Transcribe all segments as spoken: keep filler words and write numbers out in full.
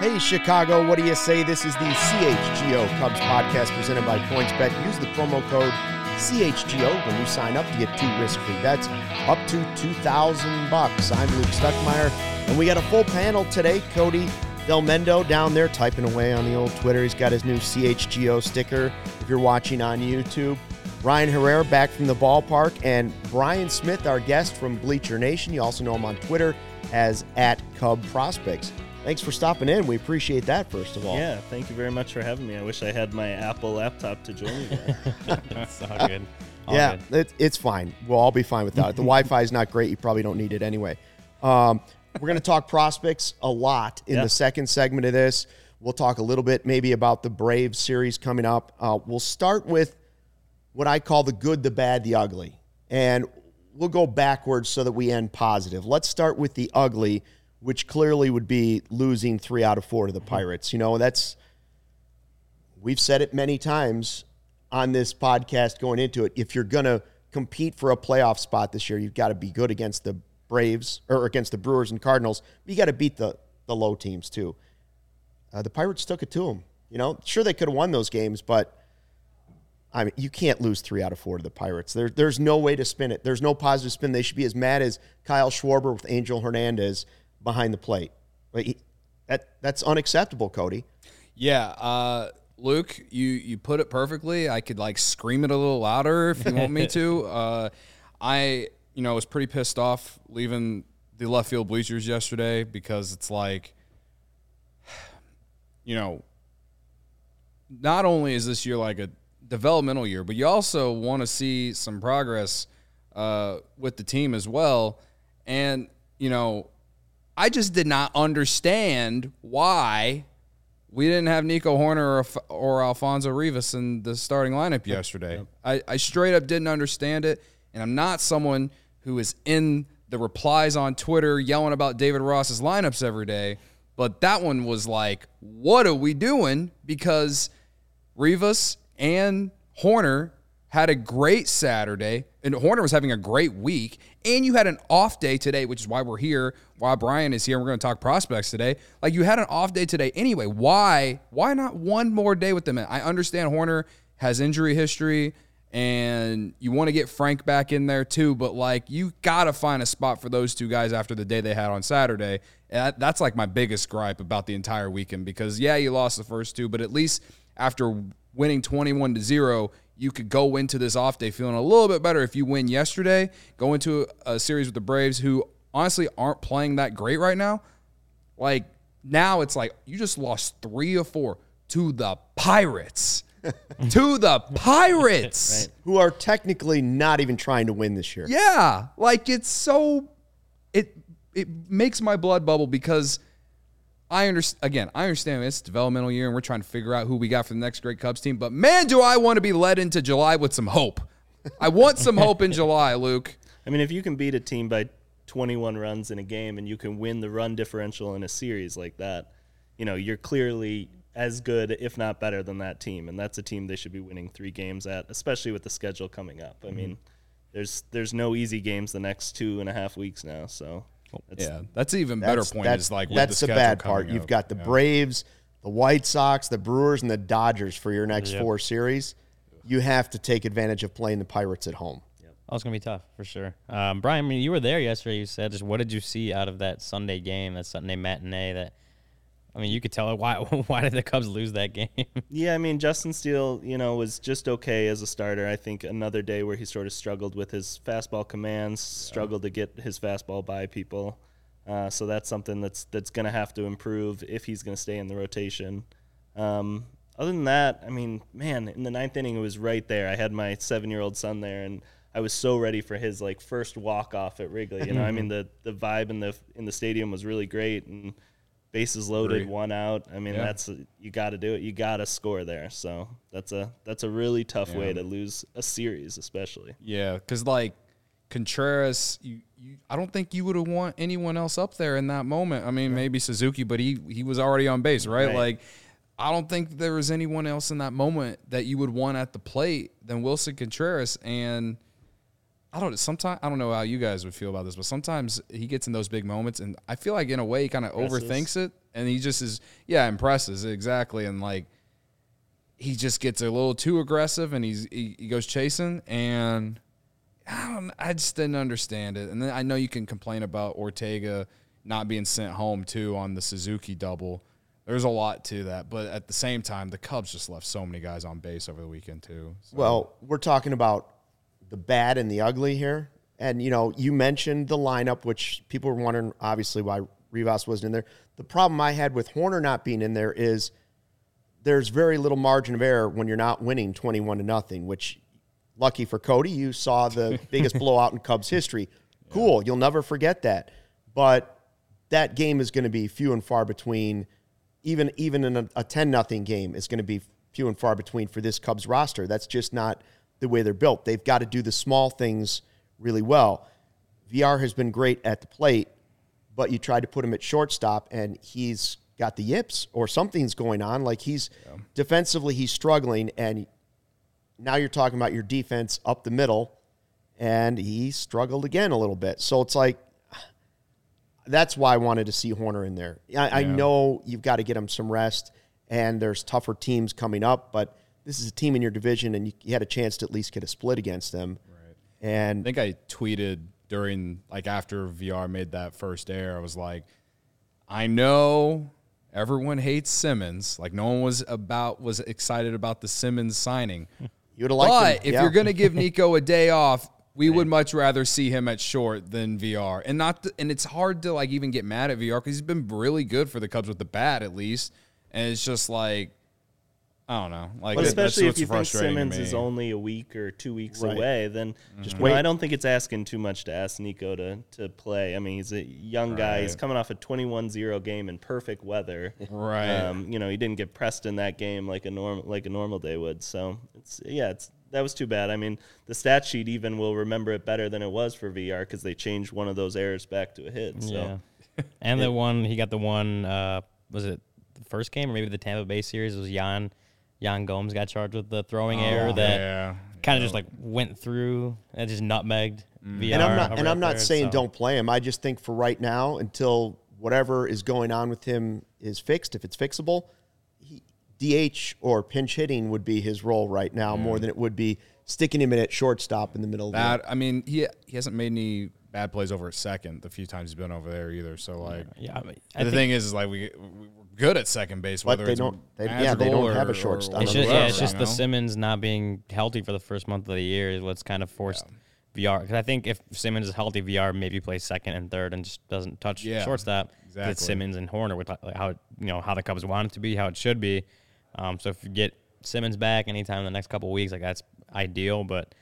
Hey, Chicago, what do you say? This is the C H G O Cubs podcast presented by PointsBet. Use the promo code C H G O when you sign up to get two risk-free bets up to two thousand dollars. I'm Luke Stuckmeyer, and we got a full panel today. Cody Delmendo down there typing away on the old Twitter. He's got his new C H G O sticker if you're watching on YouTube. Ryan Herrera back from the ballpark, and Brian Smith, our guest from Bleacher Nation. You also know him on Twitter as at Cub Prospects. Thanks for stopping in. We appreciate that, first of all. Yeah, thank you very much for having me. I wish I had my Apple laptop to join you there. It's all good. All yeah, good. It, it's fine. We'll all be fine without it. The Wi-Fi is not great. You probably don't need it anyway. Um, we're going to talk prospects a lot in yeah. the second segment of this. We'll talk a little bit maybe about the Braves series coming up. Uh, we'll start with what I call the good, the bad, the ugly. And we'll go backwards so that we end positive. Let's start with the ugly, which clearly would be losing three out of four to the Pirates. You know, that's, we've said it many times on this podcast going into it. If you're going to compete for a playoff spot this year, you've got to be good against the Braves or against the Brewers and Cardinals. You got to beat the, the low teams too. Uh, the Pirates took it to them. You know, sure, they could have won those games, but I mean, you can't lose three out of four to the Pirates. There, there's no way to spin it. There's no positive spin. They should be as mad as Kyle Schwarber with Angel Hernandez behind the plate. Like, that that's unacceptable, Cody. Yeah, uh, Luke, you, you put it perfectly. I could, like, scream it a little louder if you want me to. Uh, I, you know, was pretty pissed off leaving the left field bleachers yesterday because it's like, you know, not only is this year like a developmental year, but you also want to see some progress uh, with the team as well. And, you know, I just did not understand why we didn't have Nico Hoerner or, or Alfonso Rivas in the starting lineup yesterday. Yep. I, I straight up didn't understand it, and I'm not someone who is in the replies on Twitter yelling about David Ross's lineups every day, but that one was like, what are we doing? Because Rivas and Hoerner had a great Saturday, and Hoerner was having a great week, and you had an off day today, which is why we're here, why Brian is here, and we're going to talk prospects today. Like, you had an off day today anyway. Why Why not one more day with them? I understand Hoerner has injury history, and you want to get Frank back in there too, but, like, you got to find a spot for those two guys after the day they had on Saturday. And that's, like, my biggest gripe about the entire weekend because, yeah, you lost the first two, but at least after – winning twenty-one to zero, you could go into this off day feeling a little bit better if you win yesterday, go into a, a series with the Braves who honestly aren't playing that great right now. Like, now it's like you just lost three or four to the Pirates. to the Pirates. Right. Who are technically not even trying to win this year. Yeah. Like, it's so it it makes my blood bubble because I understand, again, I understand it's a developmental year and we're trying to figure out who we got for the next great Cubs team, but man, do I want to be led into July with some hope. I want some hope in July, Luke. I mean, if you can beat a team by twenty-one runs in a game and you can win the run differential in a series like that, you know, you're clearly as good, if not better, than that team, and that's a team they should be winning three games at, especially with the schedule coming up. I mm-hmm. mean, there's there's no easy games the next two and a half weeks now, so... That's, yeah, that's an even better that's, point. That's, is like that's the, the bad part. You've up. got the yeah. Braves, the White Sox, the Brewers, and the Dodgers for your next yep. four series. you have to take advantage of playing the Pirates at home. Yep. Oh, it's going to be tough for sure. Um, Brian, I mean, you were there yesterday. You said, just what did you see out of that Sunday game, that Sunday matinee? That I mean, you could tell why why did the Cubs lose that game? Yeah, I mean, Justin Steele, you know, was just okay as a starter. I think another day where he sort of struggled with his fastball commands, yeah. struggled to get his fastball by people. Uh, so that's something that's that's going to have to improve if he's going to stay in the rotation. Um, other than that, I mean, man, in the ninth inning, it was right there. I had my seven-year-old son there, and I was so ready for his, like, first walk-off at Wrigley. You know, I mean, the, the vibe in the in the stadium was really great, and bases loaded, Three. one out. I mean, yeah. that's – you got to do it. You got to score there. So that's a, that's a really tough yeah. way to lose a series especially. Yeah, because, like, Contreras, you, you, I don't think you would have want anyone else up there in that moment. I mean, right. maybe Suzuki, but he, he was already on base, right? right? Like, I don't think there was anyone else in that moment that you would want at the plate than Willson Contreras. And I don't, sometimes, I don't know how you guys would feel about this, but sometimes he gets in those big moments, and I feel like in a way he kind of overthinks it, and he just is, yeah, impresses, exactly. And, like, he just gets a little too aggressive, and he's he, he goes chasing, and – I don't, I just didn't understand it. And then I know you can complain about Ortega not being sent home, too, on the Suzuki double. There's a lot to that. But at the same time, the Cubs just left so many guys on base over the weekend, too. So. Well, we're talking about the bad and the ugly here. And, you know, you mentioned the lineup, which people were wondering, obviously, why Rivas wasn't in there. The problem I had with Hoerner not being in there is there's very little margin of error when you're not winning twenty-one to nothing, which – lucky for Cody, you saw the biggest blowout in Cubs history. Cool, you'll never forget that. But that game is going to be few and far between. Even even in a, a ten nothing game, it's going to be few and far between for this Cubs roster. That's just not the way they're built. They've got to do the small things really well. V R has been great at the plate, but you tried to put him at shortstop, and he's got the yips or something's going on. Like, he's yeah. defensively, he's struggling, and now you're talking about your defense up the middle, and he struggled again a little bit. So it's like, that's why I wanted to see Hoerner in there. I, yeah. I know you've got to get him some rest, and there's tougher teams coming up, but this is a team in your division, and you, you had a chance to at least get a split against them. Right. And I think I tweeted during, like, after V R made that first error, I was like, I know everyone hates Simmons. Like, no one was about was excited about the Simmons signing. You would have liked But him. if yeah. you're going to give Nico a day off, we right. would much rather see him at short than V R. And not the, and it's hard to, like, even get mad at V R because he's been really good for the Cubs with the bat, at least. And it's just like, I don't know. Like, well, especially if you think Simmons is only a week or two weeks right. away, then mm-hmm. just wait. Well, I don't think it's asking too much to ask Nico to, to play. I mean, he's a young right. guy. He's coming off a twenty-one zero game in perfect weather. Right. Um, you know, he didn't get pressed in that game like a normal like a normal day would. So it's yeah, it's that was too bad. I mean, the stat sheet even will remember it better than it was for V R because they changed one of those errors back to a hit. So, yeah. and the one he got the one uh, was it the first game or maybe the Tampa Bay series it was Jan. Jan Gomes got charged with the throwing oh, error that yeah. kind of yeah. just, like, went through and just nutmegged mm. V R. And I'm not, and I'm not there, saying so. don't play him. I just think for right now, until whatever is going on with him is fixed, if it's fixable, he, D H or pinch hitting would be his role right now mm. more than it would be sticking him in at shortstop in the middle that, of the I mean, he, he hasn't made any – bad plays over at second the few times he's been over there either. So, like, yeah, yeah, I mean, the thing is, is like we we're good at second base. Whether but they it's don't, they, yeah, they don't or, have a shortstop. It's just, yeah, it's just the Simmons not being healthy for the first month of the year is what's kind of forced yeah. V R. Because I think if Simmons is healthy, V R maybe plays second and third and just doesn't touch yeah, shortstop. Exactly. It's Simmons and Hoerner with how you know how the Cubs want it to be, how it should be. Um, so if you get Simmons back anytime in the next couple of weeks, like that's ideal, but.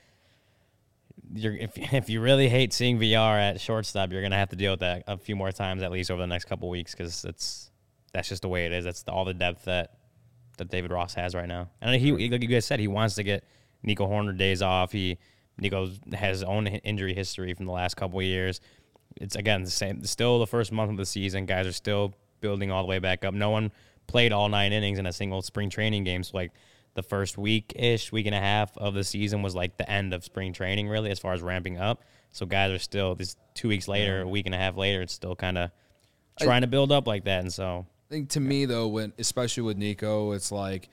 You're, if if you really hate seeing V R at shortstop, you're gonna have to deal with that a few more times at least over the next couple of weeks because it's that's just the way it is. That's the, all the depth that, that David Ross has right now. And he, like you guys said, he wants to get Nico Hoerner days off. He Nico has his own injury history from the last couple of years. It's again the same. Still the first month of the season, guys are still building all the way back up. No one played all nine innings in a single spring training game. So like. The first week-ish, week and a half of the season was like the end of spring training, really, as far as ramping up. So guys are still, this two weeks later, a week and a half later, it's still kind of trying I, to build up like that. And so, I think to yeah. me, though, when especially with Nico, it's like,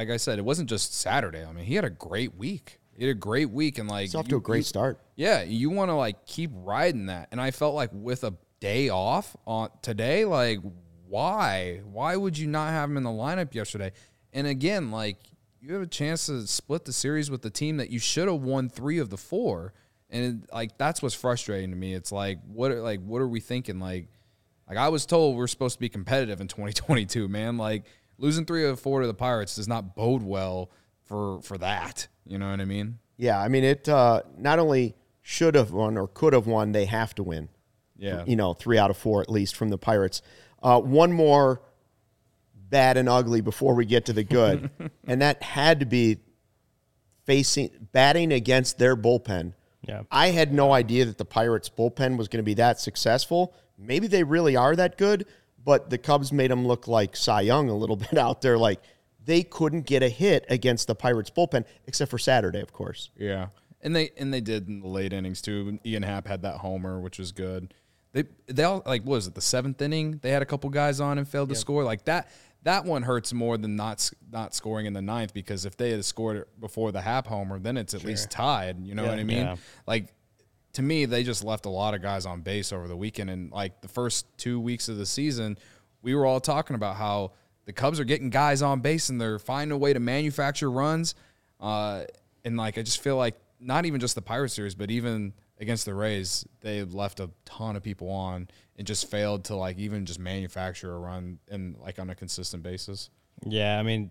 like I said, it wasn't just Saturday. I mean, he had a great week. He had a great week. And like, it's off to a great start. Yeah. You want to like keep riding that. And I felt like with a day off on today, like why, why would you not have him in the lineup yesterday? And again, like you have a chance to split the series with the team that you should have won three of the four. And it, like, that's what's frustrating to me. It's like, what, like, what are we thinking? Like, like I was told we're supposed to be competitive in twenty twenty-two, man. Like, losing three of four to the Pirates does not bode well for for that. You know what I mean? Yeah, I mean, it uh, not only should have won or could have won, they have to win. Yeah. You know, three out of four at least from the Pirates. Uh, one more bad and ugly before we get to the good, and that had to be facing batting against their bullpen. Yeah. I had no idea that the Pirates' bullpen was going to be that successful. Maybe they really are that good. But the Cubs made them look like Cy Young a little bit out there. Like, they couldn't get a hit against the Pirates' bullpen, except for Saturday, of course. Yeah, and they and they did in the late innings, too. Ian Happ had that homer, which was good. They, they all, like, what was it, the seventh inning? They had a couple guys on and failed yeah. to score. Like, that that one hurts more than not not scoring in the ninth, because if they had scored before the Happ homer, then it's at sure. least tied. You know yeah, what I mean? Yeah. Like, to me, they just left a lot of guys on base over the weekend. And, like, the first two weeks of the season, we were all talking about how the Cubs are getting guys on base and they're finding a way to manufacture runs. Uh, and, like, I just feel like not even just the Pirates series, but even against the Rays, they left a ton of people on and just failed to, like, even just manufacture a run and, like, on a consistent basis. Yeah, I mean,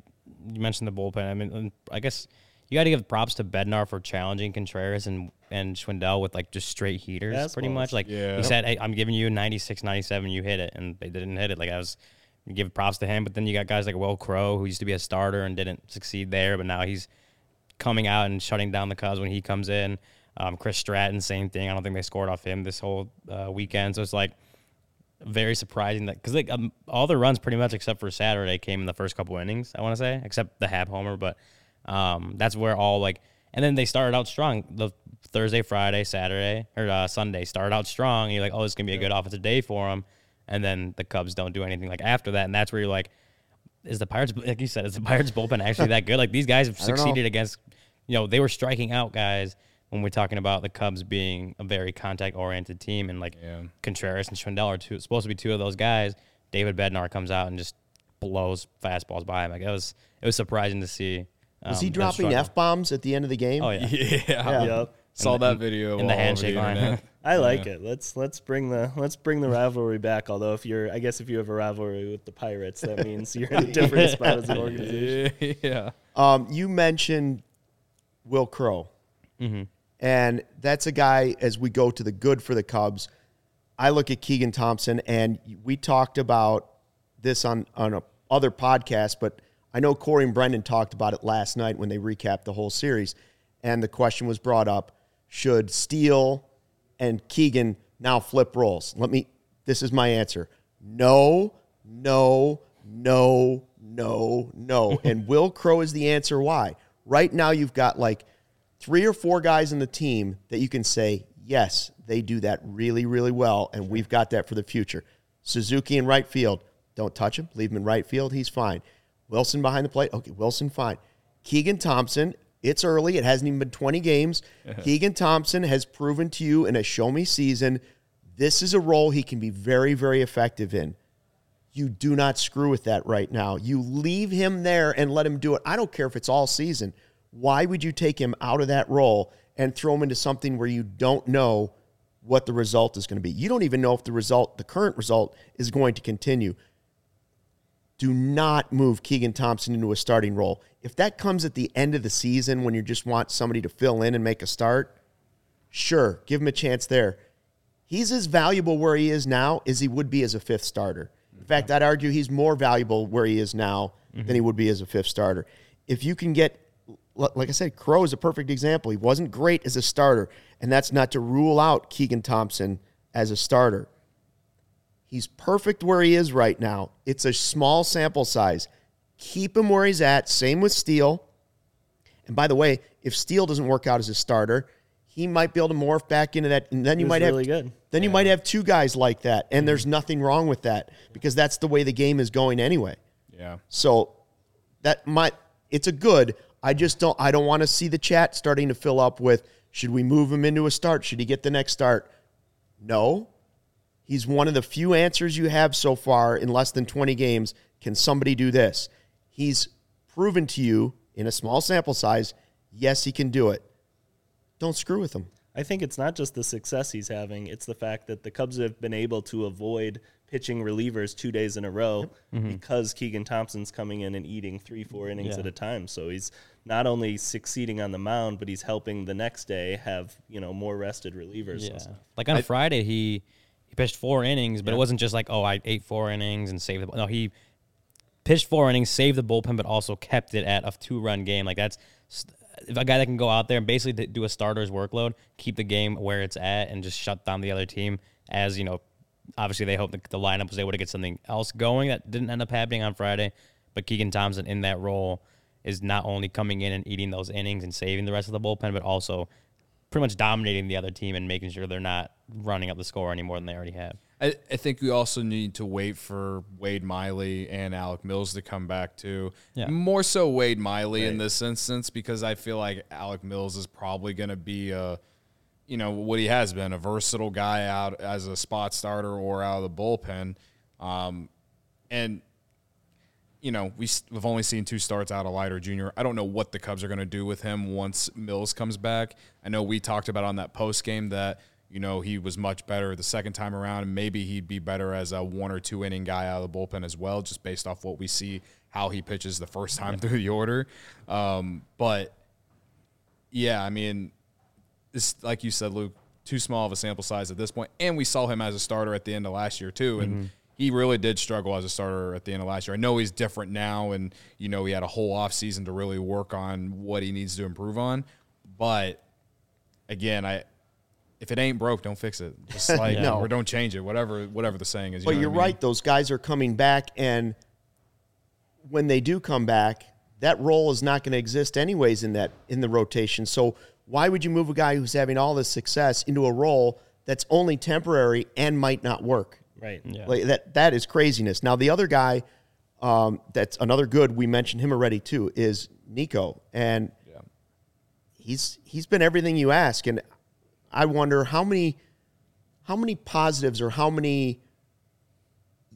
you mentioned the bullpen. I mean, I guess – you got to give props to Bednar for challenging Contreras and, and Schwindel with, like, just straight heaters, That's pretty much. Like, yeah. he said, hey, I'm giving you ninety-six, ninety-seven, you hit it, and they didn't hit it. Like, I was you give props to him, but then you got guys like Will Crowe, who used to be a starter and didn't succeed there, but now he's coming out and shutting down the Cubs when he comes in. Um, Chris Stratton, same thing. I don't think they scored off him this whole uh, weekend, so it's, like, very surprising that because, like, um, all the runs pretty much except for Saturday came in the first couple innings, I want to say, except the Happ homer, but – Um, that's where all like, and then they started out strong the Thursday, Friday, Saturday, or uh, Sunday started out strong. And you're like, oh, this is going to be a good offensive day for them. And then the Cubs don't do anything like after that. And that's where you're like, is the Pirates, like you said, is the Pirates bullpen actually that good? Like these guys have succeeded against, you know, they were striking out guys when we're talking about the Cubs being a very contact oriented team. And like yeah. Contreras and Schwindel are two, supposed to be two of those guys. David Bednar comes out and just blows fastballs by him. Like it was, it was surprising to see. Was um, he dropping F-bombs at the end of the game? Oh, yeah. yeah. yeah. Yep. Saw the, that video. In the handshake line. I like yeah. it. Let's let's bring the let's bring the rivalry back, although if you're I guess if you have a rivalry with the Pirates, that means you're in a different yeah. spot as an organization. Yeah. Um, you mentioned Will Crowe. Mm-hmm. And that's a guy, as we go to the good for the Cubs, I look at Keegan Thompson, and we talked about this on, on a other podcast, but I know Corey and Brendan talked about it last night when they recapped the whole series, and the question was brought up, should Steele and Keegan now flip roles? Let me, this is my answer. No, no, no, no, no. And Will Crowe is the answer why. Right now you've got like three or four guys in the team that you can say, yes, they do that really, really well, and we've got that for the future. Suzuki in right field, don't touch him, leave him in right field, he's fine. Willson behind the plate. Okay, Willson, fine. Keegan Thompson, it's early. It hasn't even been twenty games. Uh-huh. Keegan Thompson has proven to you in a show-me season, this is a role he can be very, very effective in. You do not screw with that right now. You leave him there and let him do it. I don't care if it's all season. Why would you take him out of that role and throw him into something where you don't know what the result is going to be? You don't even know if the result, the current result, is going to continue. Do not move Keegan Thompson into a starting role. If that comes at the end of the season when you just want somebody to fill in and make a start, sure, give him a chance there. He's as valuable where he is now as he would be as a fifth starter. In fact, I'd argue he's more valuable where he is now mm-hmm. than he would be as a fifth starter. If you can get, like I said, Crowe is a perfect example. He wasn't great as a starter, and that's not to rule out Keegan Thompson as a starter. He's perfect where he is right now. It's a small sample size. Keep him where he's at. Same with Steele. And by the way, if Steele doesn't work out as a starter, he might be able to morph back into that. And then you might really have good. Then yeah. you might have two guys like that. And mm-hmm. there's nothing wrong with that because that's the way the game is going anyway. Yeah. So that might it's a good. I just don't, I don't want to see the chat starting to fill up with, should we move him into a start? Should he get the next start? No. He's one of the few answers you have so far in less than twenty games. Can somebody do this? He's proven to you in a small sample size, yes, he can do it. Don't screw with him. I think it's not just the success he's having. It's the fact that the Cubs have been able to avoid pitching relievers two days in a row mm-hmm. because Keegan Thompson's coming in and eating three, four innings yeah. at a time. So he's not only succeeding on the mound, but he's helping the next day have, you know, more rested relievers. Yeah. And stuff. Like on I, Friday, he, he pitched four innings, but yeah. it wasn't just like, oh, I ate four innings and saved the ball. No, he pitched four innings, saved the bullpen, but also kept it at a two-run game. Like that's if a guy that can go out there and basically do a starter's workload, keep the game where it's at, and just shut down the other team as, you know, obviously they hope the, the lineup was able to get something else going. That didn't end up happening on Friday, but Keegan Thompson in that role is not only coming in and eating those innings and saving the rest of the bullpen, but also pretty much dominating the other team and making sure they're not running up the score any more than they already have. I, I think we also need to wait for Wade Miley and Alec Mills to come back too. Yeah. More so Wade Miley right. in this instance, because I feel like Alec Mills is probably going to be a, you know, what he has been, a versatile guy out as a spot starter or out of the bullpen. Um, and, you know, we've only seen two starts out of Leiter Junior I don't know what the Cubs are going to do with him once Mills comes back. I know we talked about on that post game that, you know, he was much better the second time around, and maybe he'd be better as a one- or two-inning guy out of the bullpen as well, just based off what we see, how he pitches the first time through the order. Um, but, yeah, I mean, this, like you said, Luke, too small of a sample size at this point. And we saw him as a starter at the end of last year too, and mm-hmm. he really did struggle as a starter at the end of last year. I know he's different now, and, you know, he had a whole offseason to really work on what he needs to improve on. But, again, I – if it ain't broke, don't fix it. Just like no. or don't change it. Whatever, whatever the saying is. You but know you're I mean? Right; those guys are coming back, and when they do come back, that role is not going to exist anyways in that in the rotation. So why would you move a guy who's having all this success into a role that's only temporary and might not work? Right. Yeah. Like that that is craziness. Now the other guy, um, that's another good. We mentioned him already too. Is Nico, and yeah. he's he's been everything you ask, and I wonder how many how many positives or how many,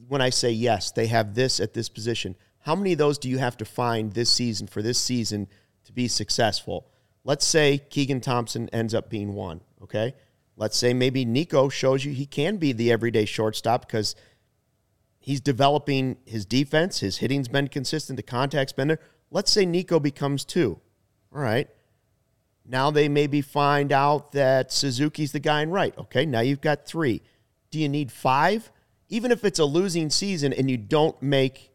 when I say yes, they have this at this position, how many of those do you have to find this season for this season to be successful? Let's say Keegan Thompson ends up being one, okay? Let's say maybe Nico shows you he can be the everyday shortstop because he's developing his defense, his hitting's been consistent, the contact's been there. Let's say Nico becomes two, all right? Now they maybe find out that Suzuki's the guy in right. Okay, now you've got three. Do you need five? Even if it's a losing season and you don't make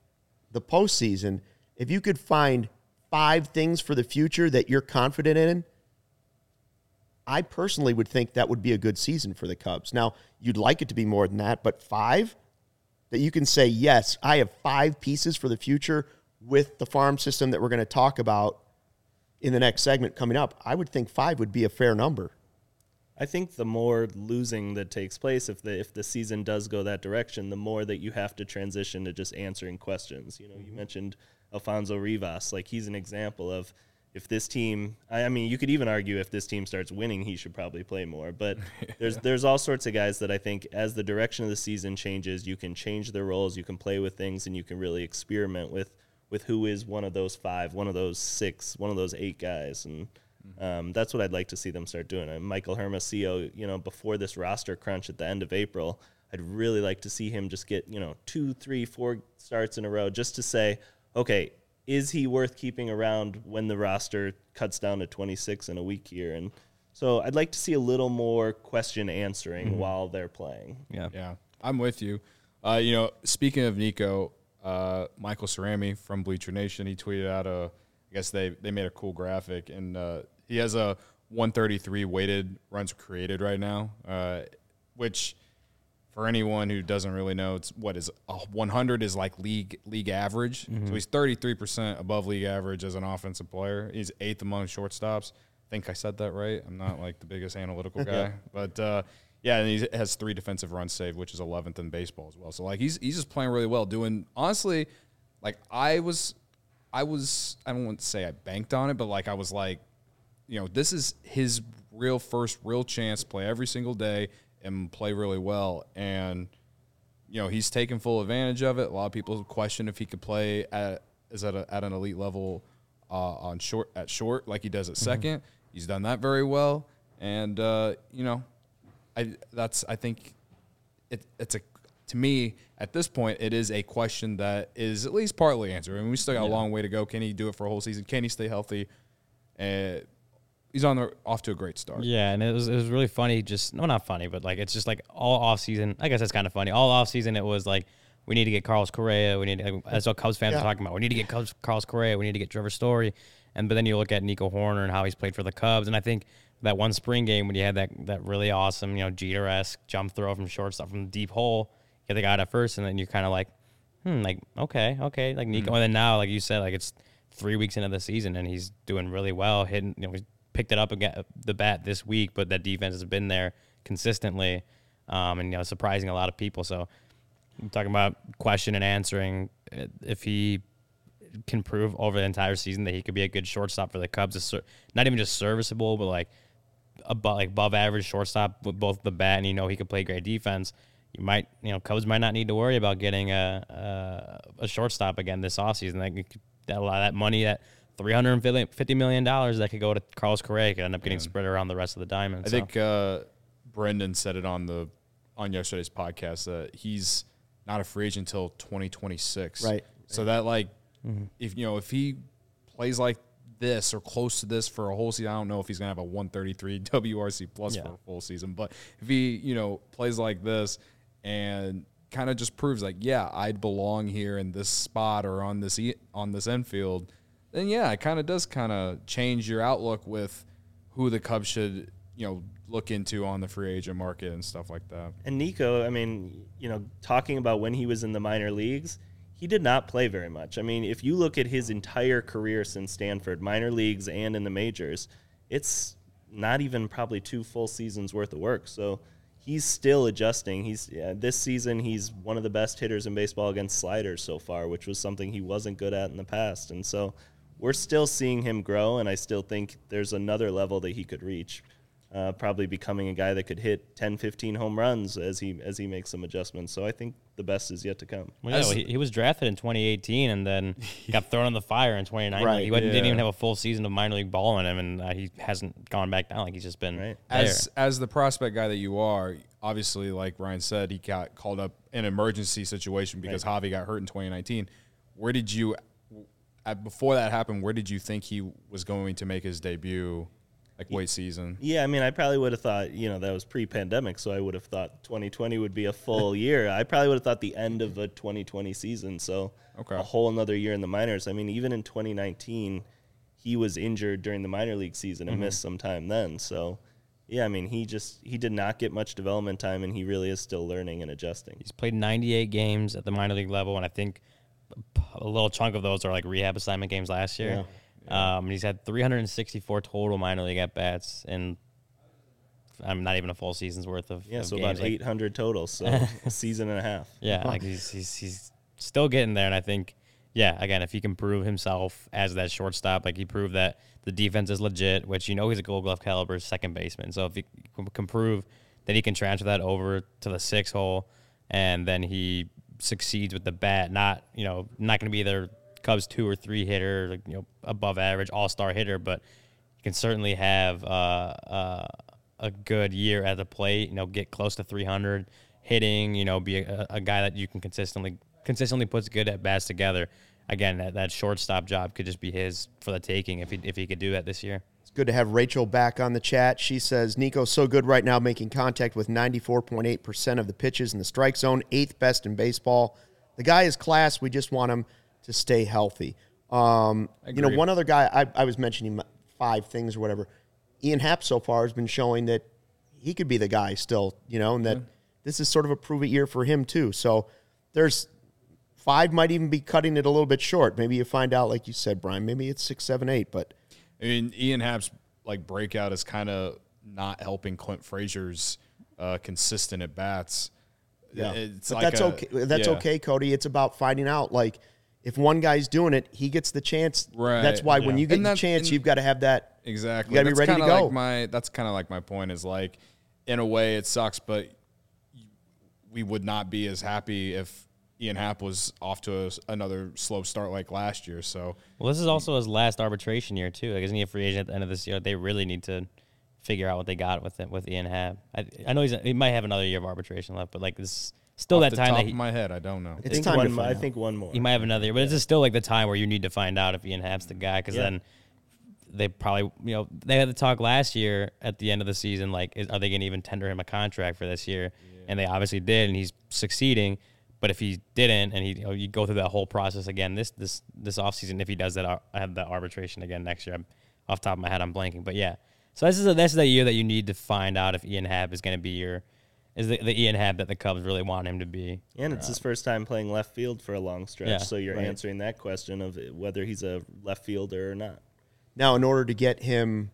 the postseason, if you could find five things for the future that you're confident in, I personally would think that would be a good season for the Cubs. Now, you'd like it to be more than that, but five? That you can say, yes, I have five pieces for the future with the farm system that we're going to talk about in the next segment coming up. I would think five would be a fair number. I think the more losing that takes place, if the if the season does go that direction, the more that you have to transition to just answering questions. You know, you mentioned Alfonso Rivas. Like, he's an example of if this team – I mean, you could even argue if this team starts winning, he should probably play more. But yeah. there's there's all sorts of guys that I think as the direction of the season changes, you can change their roles, you can play with things, and you can really experiment with – with who is one of those five, one of those six, one of those eight guys. And um, that's what I'd like to see them start doing. And Michael Hermosillo, you know, before this roster crunch at the end of April, I'd really like to see him just get, you know, two, three, four starts in a row just to say, okay, is he worth keeping around when the roster cuts down to twenty-six in a week here? And so I'd like to see a little more question answering mm-hmm. while they're playing. Yeah, yeah, I'm with you. Uh, you know, speaking of Nico, Uh, Michael Cerami from Bleacher Nation, he tweeted out a, I guess they, they made a cool graphic, and uh, he has a one thirty-three weighted runs created right now, uh, which for anyone who doesn't really know, it's what is uh, one hundred is like league league average. Mm-hmm. So he's thirty-three percent above league average as an offensive player. He's eighth among shortstops. I think I said that right. I'm not like the biggest analytical guy, yeah. but uh, yeah, and he has three defensive runs saved, which is eleventh in baseball as well. So, like, he's he's just playing really well, doing, honestly, like, I was I was, I don't want to say I banked on it, but like I was like, you know, this is his real first real chance, play every single day and play really well. And, you know, he's taken full advantage of it. A lot of people question if he could play at, is at, a, at an elite level uh, on short at short like he does at mm-hmm. second. He's done that very well. And, uh, you know, I that's I think it, it's a to me, at this point, it is a question that is at least partly answered. I mean, we still got yeah. a long way to go. Can he do it for a whole season? Can he stay healthy? Uh, he's on the off to a great start. Yeah, and it was it was really funny. Just no, not funny, but like it's just like all off season. I guess that's kind of funny. All off season, it was like we need to get Carlos Correa. We need like, that's what Cubs fans yeah. are talking about. We need to get Cubs, Carlos Correa. We need to get Trevor Story. And but then you look at Nico Hoerner and how he's played for the Cubs, and I think that one spring game when you had that that really awesome, you know, Jeter-esque jump throw from shortstop from the deep hole. Get the guy out at first, and then you're kind of like, hmm, like, okay, okay, like Nico. Mm-hmm. And then now, like you said, like it's three weeks into the season, and he's doing really well, hitting, you know, he picked it up again, the bat this week, but that defense has been there consistently um, and, you know, surprising a lot of people. So I'm talking about question and answering. If he can prove over the entire season that he could be a good shortstop for the Cubs, not even just serviceable, but like above, like above average shortstop with both the bat and, you know, he could play great defense. You might, you know, Cubs might not need to worry about getting a a, a shortstop again this offseason. Like that, a lot of that money, that three hundred and fifty million dollars that could go to Carlos Correa, could end up getting yeah. spread around the rest of the diamond. I so. think uh, Brendan said it on the on yesterday's podcast that he's not a free agent until twenty twenty six. Right. So that like, mm-hmm. if you know, if he plays like this or close to this for a whole season, I don't know if he's gonna have a one thirty three W R C plus yeah. for a full season, but if he, you know, plays like this. And kind of just proves like, yeah, I'd belong here in this spot or on this e- on this infield. Then yeah, it kind of does kind of change your outlook with who the Cubs should, you know, look into on the free agent market and stuff like that. And Nico, I mean, you know, talking about when he was in the minor leagues, he did not play very much. I mean, if you look at his entire career since Stanford, minor leagues and in the majors, it's not even probably two full seasons worth of work. So. He's still adjusting. He's yeah, this season, he's one of the best hitters in baseball against sliders so far, which was something he wasn't good at in the past. And so we're still seeing him grow, and I still think there's another level that he could reach, uh, probably becoming a guy that could hit ten, fifteen home runs as he as he makes some adjustments. So I think the best is yet to come. Well, yeah, well, he, he was drafted in twenty eighteen and then got thrown on the fire in twenty nineteen. Right, he yeah. didn't even have a full season of minor league ball in him, and uh, he hasn't gone back down. Like, he's just been right. there. As, as the prospect guy that you are, obviously, like Ryan said, he got called up in an emergency situation because right. Javi got hurt in twenty nineteen. Where did you – before that happened, where did you think he was going to make his debut – like late season. Yeah, I mean, I probably would have thought, you know, that was pre-pandemic, so I would have thought twenty twenty would be a full year. I probably would have thought the end of a twenty twenty season, so okay. a whole another year in the minors. I mean, even in twenty nineteen, he was injured during the minor league season and mm-hmm. missed some time then. So, yeah, I mean, he just he did not get much development time, and he really is still learning and adjusting. He's played ninety-eight games at the minor league level, and I think a little chunk of those are like rehab assignment games last year. Yeah. Um, he's had three hundred sixty-four total minor league at-bats, and I'm not even a full season's worth of Yeah, of so games. About like, eight hundred total, so a season and a half. Yeah, like he's, he's he's still getting there, and I think, yeah, again, if he can prove himself as that shortstop, like he proved that the defense is legit, which you know he's a Gold Glove caliber second baseman. So if he can prove that he can transfer that over to the six hole, and then he succeeds with the bat, not, you know, not going to be their Cubs two or three hitter, like, you know, above average all-star hitter, but you can certainly have uh, uh, a good year at the plate. You know, get close to three hundred hitting. You know, be a, a guy that you can consistently consistently puts good at bats together. Again, that, that shortstop job could just be his for the taking if he if he could do that this year. It's good to have Rachel back on the chat. She says Nico's so good right now, making contact with ninety-four point eight percent of the pitches in the strike zone, eighth best in baseball. The guy is class. We just want him to stay healthy. Um, you know, one other guy, I, I was mentioning five things or whatever. Ian Happ so far has been showing that he could be the guy still, you know, and that yeah. this is sort of a prove-it year for him too. So there's five might even be cutting it a little bit short. Maybe you find out, like you said, Brian, maybe it's six, seven, eight. But I mean, Ian Happ's, like, breakout is kind of not helping Clint Frazier's uh, consistent at-bats. Yeah, it's but like that's, a, okay. that's yeah. okay, Cody. It's about finding out, like, if one guy's doing it, he gets the chance. Right. That's why yeah. when you get the chance, you've got to have that. Exactly. You got to be ready to go. Like my, that's kind of like my point is like, in a way it sucks, but we would not be as happy if Ian Happ was off to a, another slow start like last year. So, well, this is also his last arbitration year too. Like, isn't he a free agent at the end of this year? They really need to figure out what they got with it, with Ian Happ. I, I know he's he might have another year of arbitration left, but like this still off that the time. Top that he, of my head, I don't know. It's I time. One, to find I out. think one more. He might have another year, but yeah. it's just still like the time where you need to find out if Ian Happ's the guy, because yeah. then they probably you know they had the talk last year at the end of the season. Like, is, are they going to even tender him a contract for this year? Yeah. And they obviously did, and he's succeeding. But if he didn't, and he you, know, you go through that whole process again this this this offseason, if he does that, I have the arbitration again next year. I'm, off the top of my head, I'm blanking. But yeah, so this is a, this is the year that you need to find out if Ian Happ is going to be your is the, the Ian Happ that the Cubs really want him to be. And it's uh, his first time playing left field for a long stretch, yeah, so you're right. answering that question of whether he's a left fielder or not. Now, in order to get him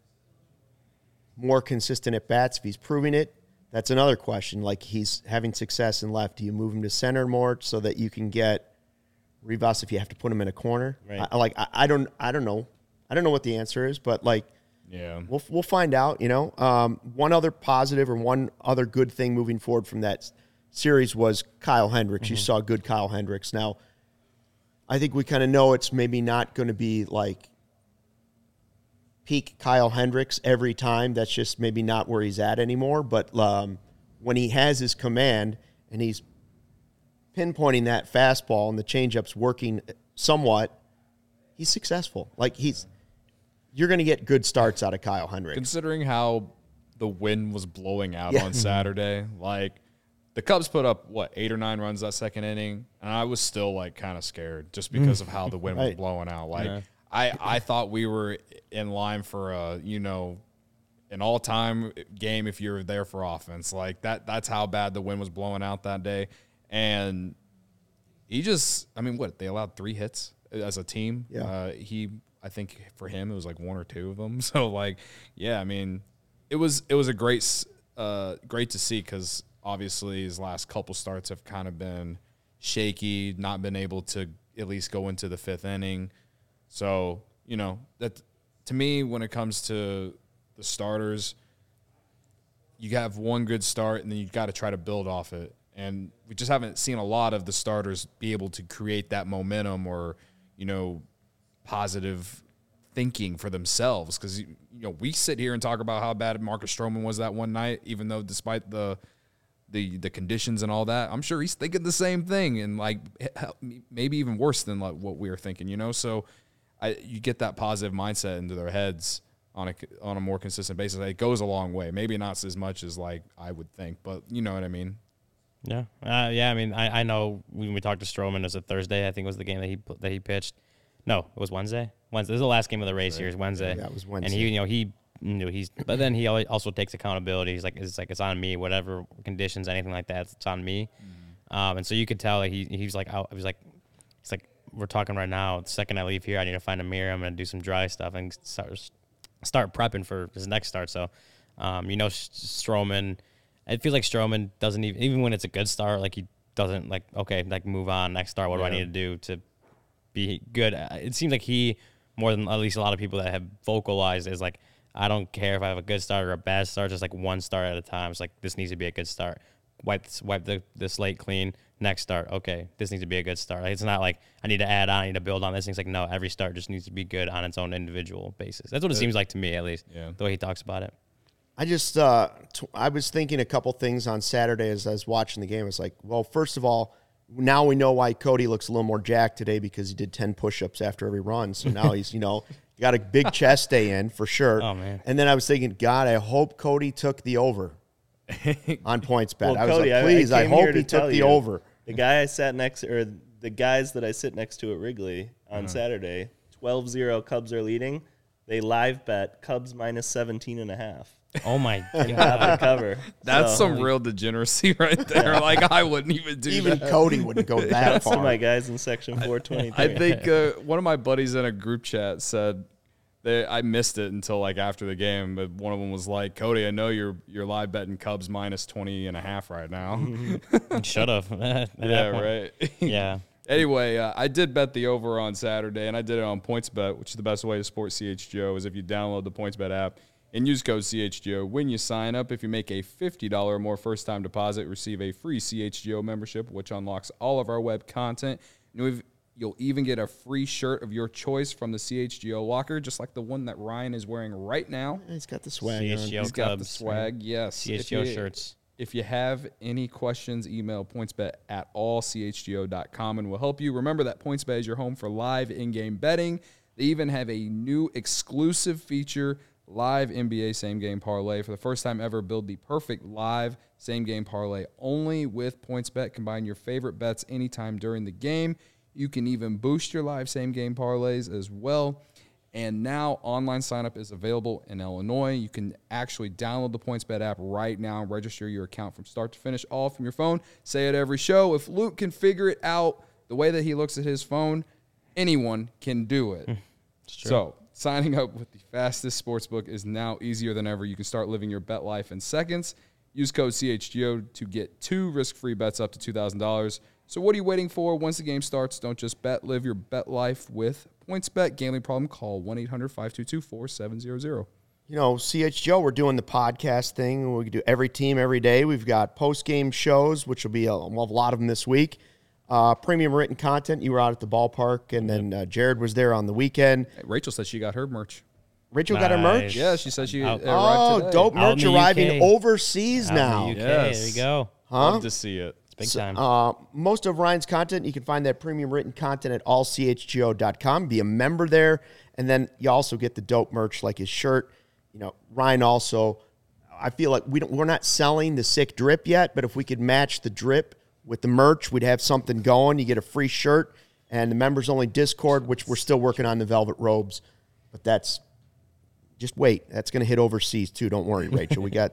more consistent at bats, if he's proving it, that's another question. Like, he's having success in left. Do you move him to center more so that you can get Rivas if you have to put him in a corner? Right. I, like, I, I don't, I don't know, I don't know what the answer is, but like, yeah, we'll we'll find out. You know, um, one other positive or one other good thing moving forward from that series was Kyle Hendricks. Mm-hmm. You saw good Kyle Hendricks. Now, I think we kind of know it's maybe not going to be like peak Kyle Hendricks every time. That's just maybe not where he's at anymore. But um, when he has his command and he's pinpointing that fastball and the changeup's working somewhat, he's successful. Like, he's you're going to get good starts out of Kyle Hendricks. Considering how the wind was blowing out yeah. on Saturday, like, the Cubs put up, what, eight or nine runs that second inning, and I was still, like, kind of scared just because of how the wind right. was blowing out. Like, yeah. I, I thought we were in line for a, you know, an all-time game if you're there for offense. Like, that that's how bad the wind was blowing out that day. And he just – I mean, what, they allowed three hits as a team? Yeah. Uh, he – I think for him it was like one or two of them. So, like, yeah, I mean, it was it was a great uh, great to see, because obviously his last couple starts have kind of been shaky, not been able to at least go into the fifth inning. So, you know, that to me, when it comes to the starters, you have one good start and then you've got to try to build off it. And we just haven't seen a lot of the starters be able to create that momentum or, you know, positive thinking for themselves. Because, you know, we sit here and talk about how bad Marcus Stroman was that one night, even though despite the the the conditions and all that, I'm sure he's thinking the same thing and, like, maybe even worse than like what we were thinking, you know? So, I, you get that positive mindset into their heads on a on a more consistent basis. It goes a long way. Maybe not as much as like I would think, but you know what I mean. Yeah, uh, yeah. I mean, I, I know when we talked to Stroman, it was a Thursday. I think was the game that he that he pitched. No, it was Wednesday. Wednesday. This is the last game of the race here. It's Wednesday. Yeah, it was Wednesday. And he, you know, he knew he's. But then he also takes accountability. He's like, it's like it's on me. Whatever conditions, anything like that, it's on me. Mm-hmm. Um, and so you could tell that he he's like out. He was like, he's like. We're talking right now. The second I leave here, I need to find a mirror. I'm going to do some dry stuff and start, start prepping for his next start. So, um, you know, Stroman, it feels like Stroman doesn't even, even when it's a good start, like he doesn't like, okay, like move on next start. What yeah. do I need to do to be good? It seems like he, more than at least a lot of people that have vocalized, is like, I don't care if I have a good start or a bad start, just like one start at a time. It's like, this needs to be a good start. Wipe, wipe the, the slate clean. Next start, okay, this needs to be a good start. Like, it's not like I need to add on, I need to build on this. It's like, no, every start just needs to be good on its own individual basis. That's what it seems like to me, at least, yeah. the way he talks about it. I just uh, t- I was thinking a couple things on Saturday as I was watching the game. I was like, well, first of all, now we know why Cody looks a little more jacked today, because he did ten push-ups after every run. So now he's, you know, got a big chest day in for sure. Oh, man. And then I was thinking, God, I hope Cody took the over. on points bet. Well, I was Cody, like, please, I, I, I hope he took the you, over. The guy I sat next or the guys that I sit next to at Wrigley on mm. Saturday, twelve zero Cubs are leading. They live bet Cubs minus seventeen and a half. Oh, my God. Have the cover. That's so, some real degeneracy right there. Yeah. Like, I wouldn't even do even that. Even Cody wouldn't go that That's far. That's my guys in section four twenty-three. I, I think uh, one of my buddies in a group chat said, They, I missed it until, like, after the game, but one of them was like, Cody, I know you're you're live betting Cubs minus twenty and a half right now. Shut up. yeah, right. yeah. Anyway, uh, I did bet the over on Saturday, and I did it on PointsBet, which is the best way to support C H G O is if you download the PointsBet app and use code C H G O. When you sign up, if you make a fifty dollars or more first-time deposit, receive a free C H G O membership, which unlocks all of our web content. And we've, you'll even get a free shirt of your choice from the C H G O locker, just like the one that Ryan is wearing right now. He's got the swag. C H G O He's got the swag, yes. C H G O shirts. If you have any questions, email pointsbet at all c h g o dot com, and we'll help you. Remember that PointsBet is your home for live in-game betting. They even have a new exclusive feature, live N B A same-game parlay. For the first time ever, build the perfect live same-game parlay only with PointsBet. Combine your favorite bets anytime during the game. You can even boost your live same-game parlays as well. And now online sign-up is available in Illinois. You can actually download the PointsBet app right now and register your account from start to finish, all from your phone. Say it every show. If Luke can figure it out the way that he looks at his phone, anyone can do it. It's true. So signing up with the fastest sportsbook is now easier than ever. You can start living your bet life in seconds. Use code C H G O to get two risk-free bets up to two thousand dollars. So what are you waiting for? Once the game starts, don't just bet. Live your bet life with PointsBet. Gambling problem? Call one eight hundred five two two four seven zero zero. You know, C H G O, we're doing the podcast thing. We do every team every day. We've got post-game shows, which will be a, we'll have a lot of them this week. Uh, premium written content. You were out at the ballpark, and then uh, Jared was there on the weekend. Hey, Rachel said she got her merch. Rachel nice. got her merch? Yeah, she said she out, arrived Oh, today. Dope merch arriving U K. Overseas out now. The U K. Yes. There you go. Huh? Love to see it. Big time. So, uh, most of Ryan's content, you can find that premium written content at all c h g o dot com. Be a member there, and then you also get the dope merch like his shirt. You know, Ryan also, I feel like we don't, we're not selling the sick drip yet, but if we could match the drip with the merch, we'd have something going. You get a free shirt and the members only Discord, which we're still working on the velvet robes, but that's just wait. That's going to hit overseas too. Don't worry, Rachel. We got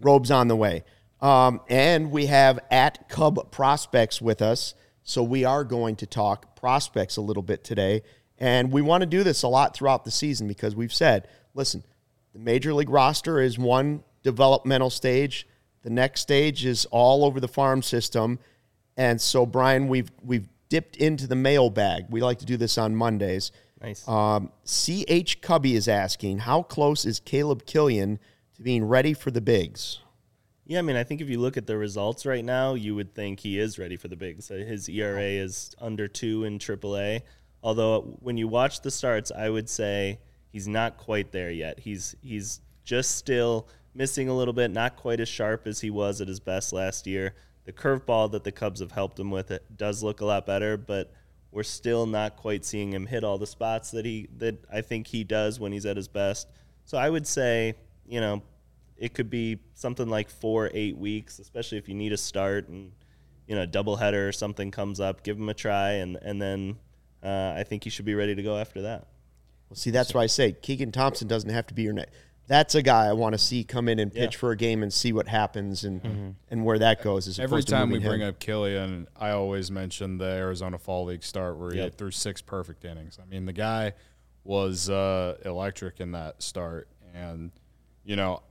robes on the way. Um, and we have at Cub Prospects with us, so we are going to talk prospects a little bit today. And we want to do this a lot throughout the season because we've said, listen, the Major League roster is one developmental stage. The next stage is all over the farm system. And so, Brian, we've we've dipped into the mailbag. We like to do this on Mondays. Nice. Um, C H Cubby is asking, how close is Caleb Kilian to being ready for the bigs? Yeah, I mean, I think if you look at the results right now, you would think he is ready for the bigs. His E R A is under two in triple A. Although when you watch the starts, I would say he's not quite there yet. He's he's just still missing a little bit, not quite as sharp as he was at his best last year. The curveball that the Cubs have helped him with, it does look a lot better, but we're still not quite seeing him hit all the spots that he that I think he does when he's at his best. So I would say, you know, it could be something like four, eight weeks, especially if you need a start and, you know, a doubleheader or something comes up. Give him a try, and and then uh, I think he should be ready to go after that. Well, see, that's so. why I say Keegan Thompson doesn't have to be your next. That's a guy I want to see come in and pitch yeah. for a game and see what happens and mm-hmm. and where that goes. As Every time we bring him. up Kilian, I always mention the Arizona Fall League start where he yep. threw six perfect innings. I mean, the guy was uh, electric in that start, and, you know,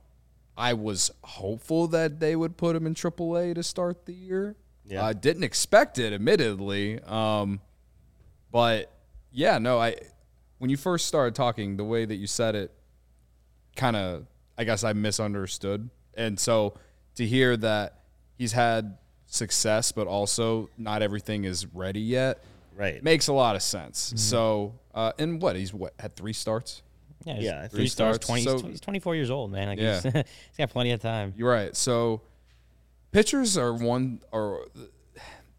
I was hopeful that they would put him in triple A to start the year. Yeah. I didn't expect it, admittedly. Um, but, yeah, no, I when you first started talking, the way that you said it kind of, I guess I misunderstood. And so to hear that he's had success, but also not everything is ready yet, right, makes a lot of sense. Mm-hmm. So, uh, and what, he's what, had three starts? Yeah, he's yeah, three, three stars, twenty, so, he's twenty-four years old, man. Like yeah. he's, he's got plenty of time. You're right. So pitchers are one – or,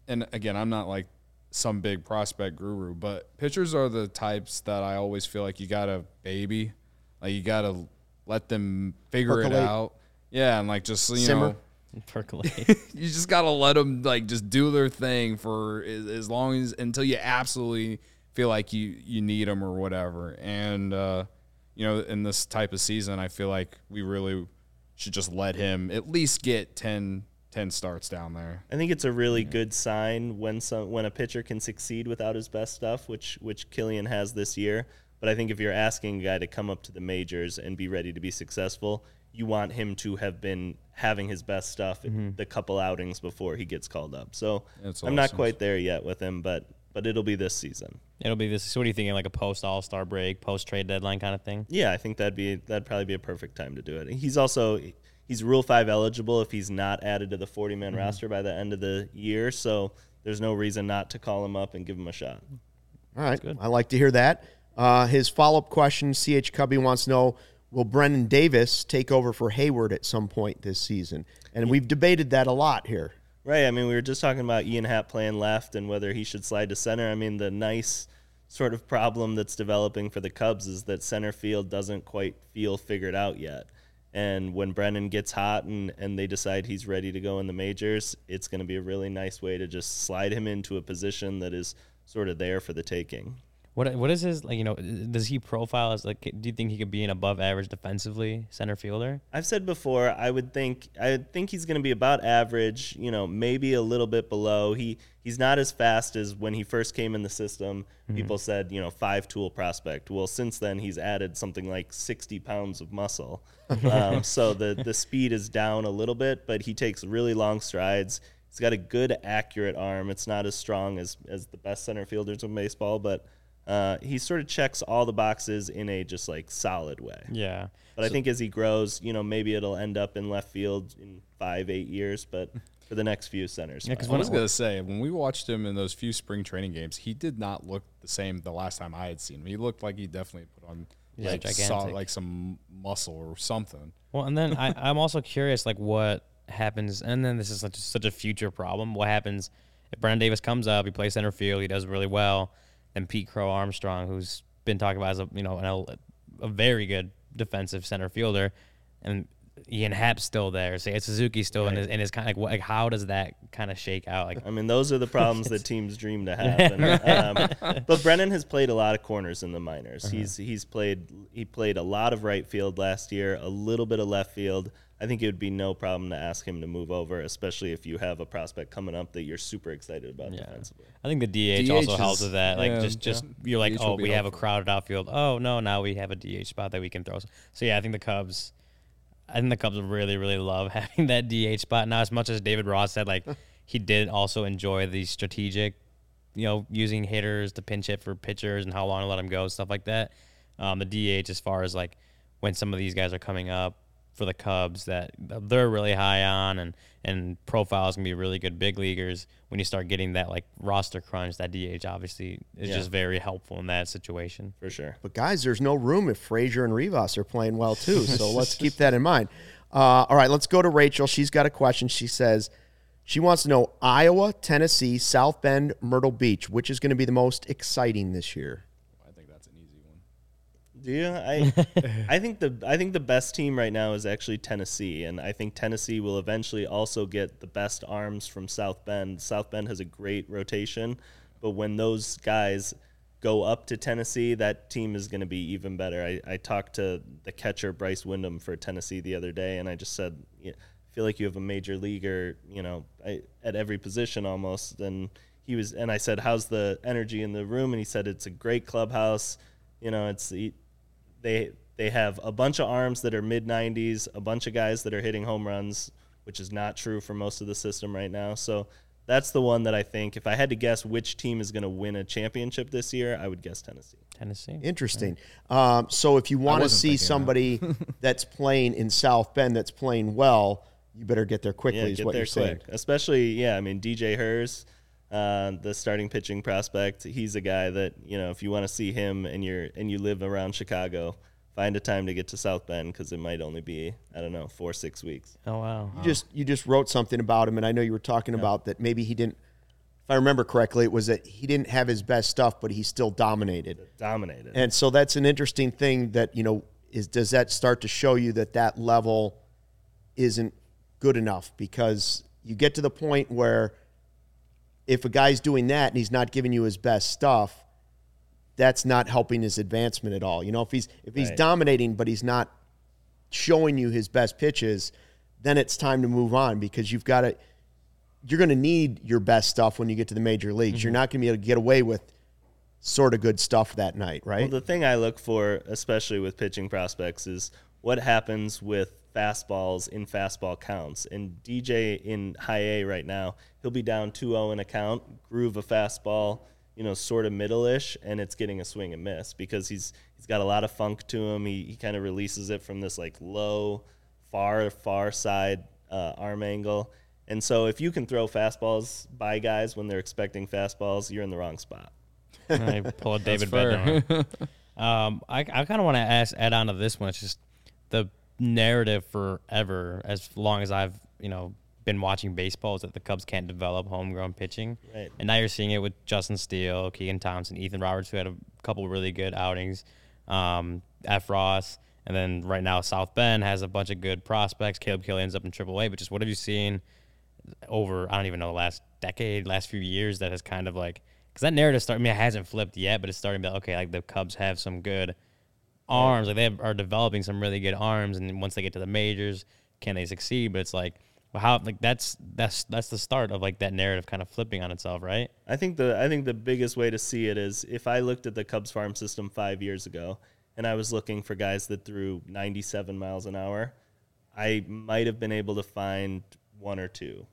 and, again, I'm not like some big prospect guru, but pitchers are the types that I always feel like you got to baby. Like you got to let them figure Percolate. it out. Yeah, and, like, just, you Simmer. know. Percolate. You just got to let them, like, just do their thing for as, as long as – until you absolutely feel like you, you need them or whatever. And – uh you know, in this type of season, I feel like we really should just let him at least get ten, ten starts down there. I think it's a really yeah. good sign when some when a pitcher can succeed without his best stuff, which which Kilian has this year. But I think if you're asking a guy to come up to the majors and be ready to be successful, you want him to have been having his best stuff mm-hmm. the couple outings before he gets called up. So That's I'm awesome. Not quite there yet with him, but but it'll be this season. It'll be this. So what are you thinking, like a post-All-Star break, post-trade deadline kind of thing? Yeah, I think that'd be that'd probably be a perfect time to do it. He's also he's Rule five eligible if he's not added to the forty-man mm-hmm. roster by the end of the year, so there's no reason not to call him up and give him a shot. All right, I like to hear that. Uh, his follow-up question, C H Cubby wants to know, will Brennen Davis take over for Hayward at some point this season? And we've debated that a lot here. Right. I mean, we were just talking about Ian Happ playing left and whether he should slide to center. I mean, the nice sort of problem that's developing for the Cubs is that center field doesn't quite feel figured out yet. And when Brennen gets hot and, and they decide he's ready to go in the majors, it's going to be a really nice way to just slide him into a position that is sort of there for the taking. What What is his, like, you know, does he profile as, like, do you think he could be an above average defensively center fielder? I've said before, I would think, I think he's going to be about average, you know, maybe a little bit below. He He's not as fast as when he first came in the system. Mm-hmm. People said, you know, five tool prospect. Well, since then he's added something like sixty pounds of muscle. um, so the, the speed is down a little bit, but he takes really long strides. He's got a good, accurate arm. It's not as strong as, as the best center fielders in baseball, but Uh, he sort of checks all the boxes in a just, like, solid way. Yeah. But so I think as he grows, you know, maybe it'll end up in left field in five, eight years, but for the next few centers. Yeah, because I was going to say, when we watched him in those few spring training games, he did not look the same the last time I had seen him. He looked like he definitely put on, yeah, like, saw, like, some muscle or something. Well, and then I, I'm also curious, like, what happens, and then this is such, such a future problem, what happens if Brennen Davis comes up, he plays center field, he does really well, and Pete Crowe Armstrong, who's been talked about as a, you know, an, a very good defensive center fielder, and Ian Happ's still there. So Suzuki's still right. in his, in his kind of like, like, how does that kind of shake out? Like, I mean, those are the problems that teams dream to have. And, um, but Brennen has played a lot of corners in the minors. Uh-huh. He's he's played he played a lot of right field last year, a little bit of left field. I think it would be no problem to ask him to move over, especially if you have a prospect coming up that you're super excited about yeah. defensively. I think the D H, D H also is, helps with that. Like, yeah, just, just yeah. you're like, D H oh, we helpful. have a crowded outfield. Oh, no, now we have a D H spot that we can throw. So, yeah, I think the Cubs I think the Cubs really, really love having that D H spot. Now, as much as David Ross said, like, he did also enjoy the strategic, you know, using hitters to pinch hit for pitchers and how long to let them go, stuff like that. Um, the D H, as far as, like, when some of these guys are coming up, for the Cubs that they're really high on and, and profiles can be really good big leaguers. When you start getting that, like, roster crunch, that D H obviously is yeah. just very helpful in that situation. For sure. But, guys, there's no room if Frazier and Rivas are playing well too, so let's keep that in mind. Uh, all right, let's go to Rachel. She's got a question. She says she wants to know Iowa, Tennessee, South Bend, Myrtle Beach, which is going to be the most exciting this year? Do you? I, I think the I think the best team right now is actually Tennessee, and I think Tennessee will eventually also get the best arms from South Bend. South Bend has a great rotation, but when those guys go up to Tennessee, that team is going to be even better. I, I talked to the catcher Bryce Windham for Tennessee the other day, and I just said, I feel like you have a major leaguer, you know, I, at every position almost. And he was, and I said, how's the energy in the room? And he said, it's a great clubhouse. You know, it's the They they have a bunch of arms that are mid nineties, a bunch of guys that are hitting home runs, which is not true for most of the system right now. So that's the one that I think, if I had to guess which team is going to win a championship this year, I would guess Tennessee. Tennessee. Interesting. Right. Um, so if you want to see somebody that. that's playing in South Bend that's playing well, you better get there quickly yeah, is get what there you're quick. saying. Especially, yeah, I mean, D J Hers, Uh, the starting pitching prospect, he's a guy that, you know, if you want to see him and you're and you live around Chicago, find a time to get to South Bend because it might only be, I don't know, four, six weeks. Oh, wow. You, wow. Just, you just wrote something about him, and I know you were talking yeah. about that maybe he didn't, if I remember correctly, it was that he didn't have his best stuff, but he still dominated. Dominated. And so that's an interesting thing that, you know, is does that start to show you that that level isn't good enough? Because you get to the point where if a guy's doing that and he's not giving you his best stuff, that's not helping his advancement at all. You know, if he's if he's right. dominating but he's not showing you his best pitches, then it's time to move on because you've got to you're going to need your best stuff when you get to the major leagues. Mm-hmm. You're not going to be able to get away with sort of good stuff that night, right? Well, the thing I look for, especially with pitching prospects, is what happens with fastballs in fastball counts. And D J in high A right now, he'll be down two oh in a count, groove a fastball, you know, sort of middle-ish, and it's getting a swing and miss because he's he's got a lot of funk to him. He he kind of releases it from this, like, low, far, far side uh, arm angle. And so if you can throw fastballs by guys when they're expecting fastballs, you're in the wrong spot. I pull a David Bednar. um, I, I kind of want to ask, add on to this one. It's just the narrative forever, as long as I've, you know, been watching baseball, is that the Cubs can't develop homegrown pitching. Right. And now you're seeing it with Justin Steele, Keegan Thompson, Ethan Roberts, who had a couple really good outings, um, F. Ross. And then right now South Bend has a bunch of good prospects. Caleb Kilian's up in Triple A. But just what have you seen over, I don't even know, the last decade, last few years that has kind of like, because that narrative start, I mean, it hasn't flipped yet, but it's starting to be like, okay, like the Cubs have some good arms. Like they have, are developing some really good arms, and once they get to the majors, can they succeed? But it's like, well, how, like that's that's that's the start of like that narrative kind of flipping on itself, right? I think the I think the biggest way to see it is if I looked at the Cubs farm system five years ago and I was looking for guys that threw ninety-seven miles an hour, I might have been able to find one or two.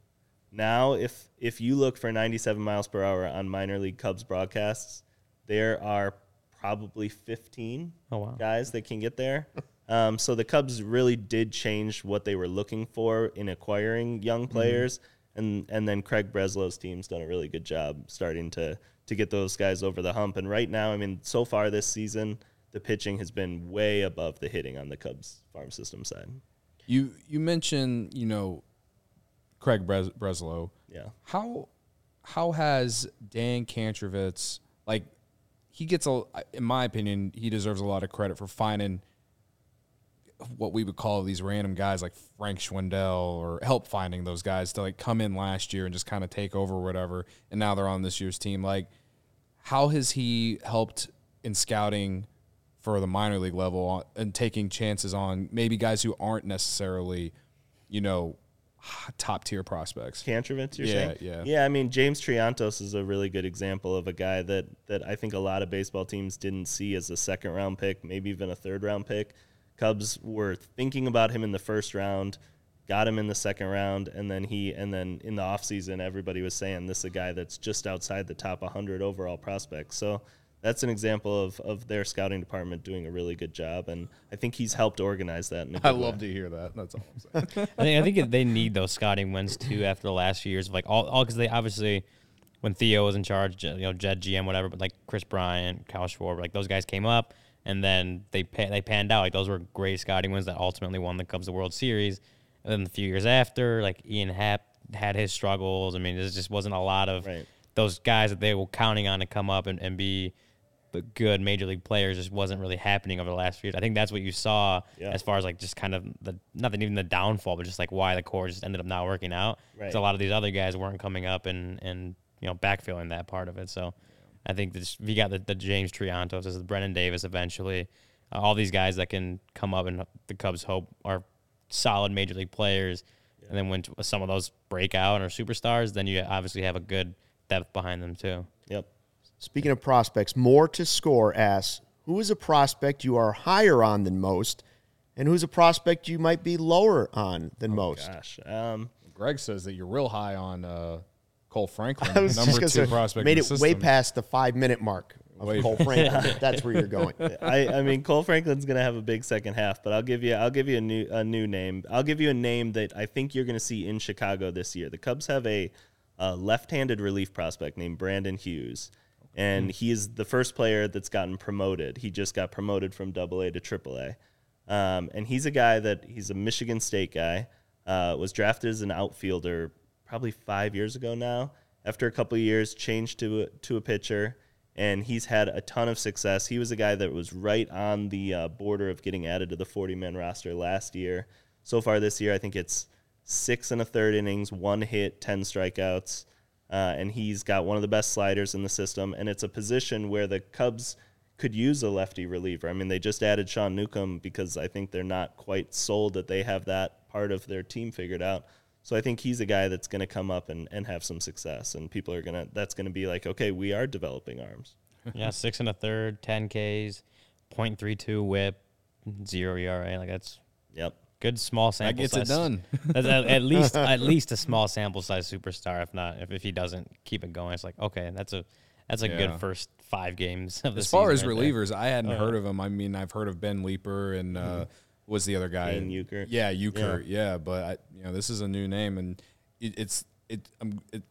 Now, if if you look for ninety-seven miles per hour on minor league Cubs broadcasts, there are probably fifteen oh, wow. guys that can get there. Um, so the Cubs really did change what they were looking for in acquiring young players, mm-hmm. and and then Craig Breslow's team's done a really good job starting to to get those guys over the hump. And right now, I mean, so far this season, the pitching has been way above the hitting on the Cubs farm system side. You you mentioned, you know, Craig Breslow. Yeah. How how has Dan Kantrovitz, like, he gets, a, in my opinion, he deserves a lot of credit for finding what we would call these random guys like Frank Schwindel, or help finding those guys to, like, come in last year and just kind of take over or whatever, and now they're on this year's team. Like, how has he helped in scouting for the minor league level and taking chances on maybe guys who aren't necessarily, you know, top-tier prospects? Kantrovitz, you're yeah, saying? Yeah, yeah. I mean, James Triantos is a really good example of a guy that, that I think a lot of baseball teams didn't see as a second-round pick, maybe even a third-round pick. Cubs were thinking about him in the first round, got him in the second round, and then he and then in the offseason, everybody was saying this is a guy that's just outside the top one hundred overall prospects. So that's an example of, of their scouting department doing a really good job, and I think he's helped organize that. In a good I love way. to hear that. That's all I'm saying. I, think, I think they need those scouting wins, too, after the last few years. Like all, all because they obviously, when Theo was in charge, you know, Jed G M, whatever, but like Chris Bryant, Kyle Schwarber, like those guys came up, and then they they panned out. Like those were great scouting wins that ultimately won the Cubs the World Series. And then a few years after, like Ian Happ had his struggles. I mean, there just wasn't a lot of right. those guys that they were counting on to come up and, and be – but good major league players. Just wasn't really happening over the last few years. I think that's what you saw yeah. as far as like just kind of the, not even the downfall, but just like why the core just ended up not working out. Right. So a lot of these other guys weren't coming up and, and you know, backfilling that part of it. So I think that you got the, the James Triantos, this is Brennen Davis eventually, uh, all these guys that can come up and the Cubs hope are solid major league players. Yeah. And then when some of those break out and are superstars, then you obviously have a good depth behind them too. Yep. Speaking of prospects, More to Score asks, who is a prospect you are higher on than most, and who's a prospect you might be lower on than oh most? Gosh. Um, Greg says that you're real high on uh, Cole Franklin, the number two say, prospect made in the it system. Way past the five-minute mark of Wait. Cole Franklin. That's where you're going. I, I mean, Cole Franklin's going to have a big second half, but I'll give you I'll give you a new a new name. I'll give you a name that I think you're going to see in Chicago this year. The Cubs have a, a left-handed relief prospect named Brandon Hughes. And he is the first player that's gotten promoted. He just got promoted from Double A to Triple A, um, and he's a guy that he's a Michigan State guy. Uh, was drafted as an outfielder probably five years ago now. After a couple of years, changed to a, to a pitcher, and he's had a ton of success. He was a guy that was right on the uh, border of getting added to the forty-man roster last year. So far this year, I think it's six and a third innings, one hit, ten strikeouts. Uh, and he's got one of the best sliders in the system, and it's a position where the Cubs could use a lefty reliever. I mean, they just added Sean Newcomb because I think they're not quite sold that they have that part of their team figured out. So I think he's a guy that's going to come up and, and have some success, and people are going to – that's going to be like, okay, we are developing arms. Yeah, six and a third, ten Ks, point three two whip, zero E R A. Like that's – Yep. Good small sample size. That gets size. It done. That's at, at least at least a small sample size superstar. If not, if, if he doesn't keep it going, it's like, okay, that's a that's a yeah. good first five games of the season. As far as right relievers, there. I hadn't uh, heard of him. I mean, I've heard of Ben Leeper and uh, mm-hmm. was the other guy? And Uecker. Yeah, Uecker. Yeah. yeah, but I, you know, this is a new name, and it, it's it, um, it.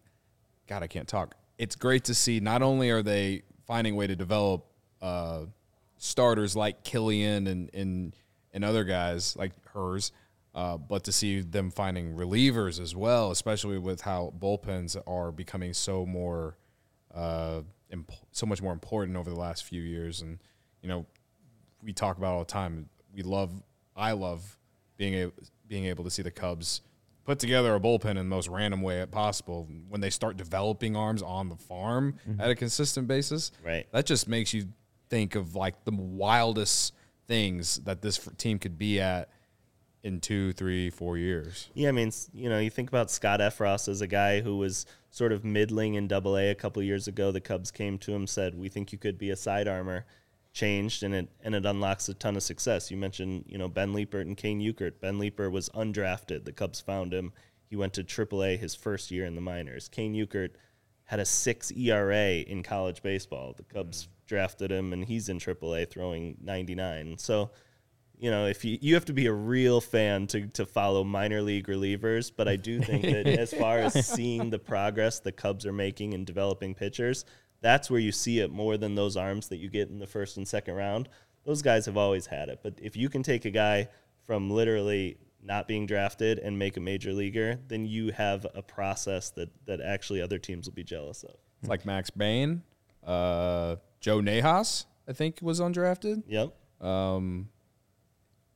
God, I can't talk. It's great to see. Not only are they finding a way to develop uh, starters like Kilian and and. and other guys like hers, uh, but to see them finding relievers as well, especially with how bullpens are becoming so more, uh, imp- so much more important over the last few years. And, you know, we talk about all the time. We love, I love being able, being able to see the Cubs put together a bullpen in the most random way possible. When they start developing arms on the farm mm-hmm. at a consistent basis, right? That just makes you think of like the wildest things that this team could be at in two, three, four years. Yeah, I mean, you know, you think about Scott Efros as a guy who was sort of middling in Double A a couple of years ago. The Cubs came to him, said, "We think you could be a side armer." Changed, and it and it unlocks a ton of success. You mentioned, you know, Ben Leepert and Kane Ueckert. Ben Leepert was undrafted. The Cubs found him. He went to Triple A his first year in the minors. Kane Ueckert had a six E R A in college baseball. The Cubs mm-hmm. drafted him, and he's in triple A throwing ninety-nine. So, you know, if you you have to be a real fan to to follow minor league relievers, but I do think that as far as seeing the progress the Cubs are making in developing pitchers, that's where you see it more than those arms that you get in the first and second round. Those guys have always had it. But if you can take a guy from literally not being drafted and make a major leaguer, then you have a process that that actually other teams will be jealous of. It's like Max Bain, uh Joe Nahas, I think, was undrafted. Yep. Um,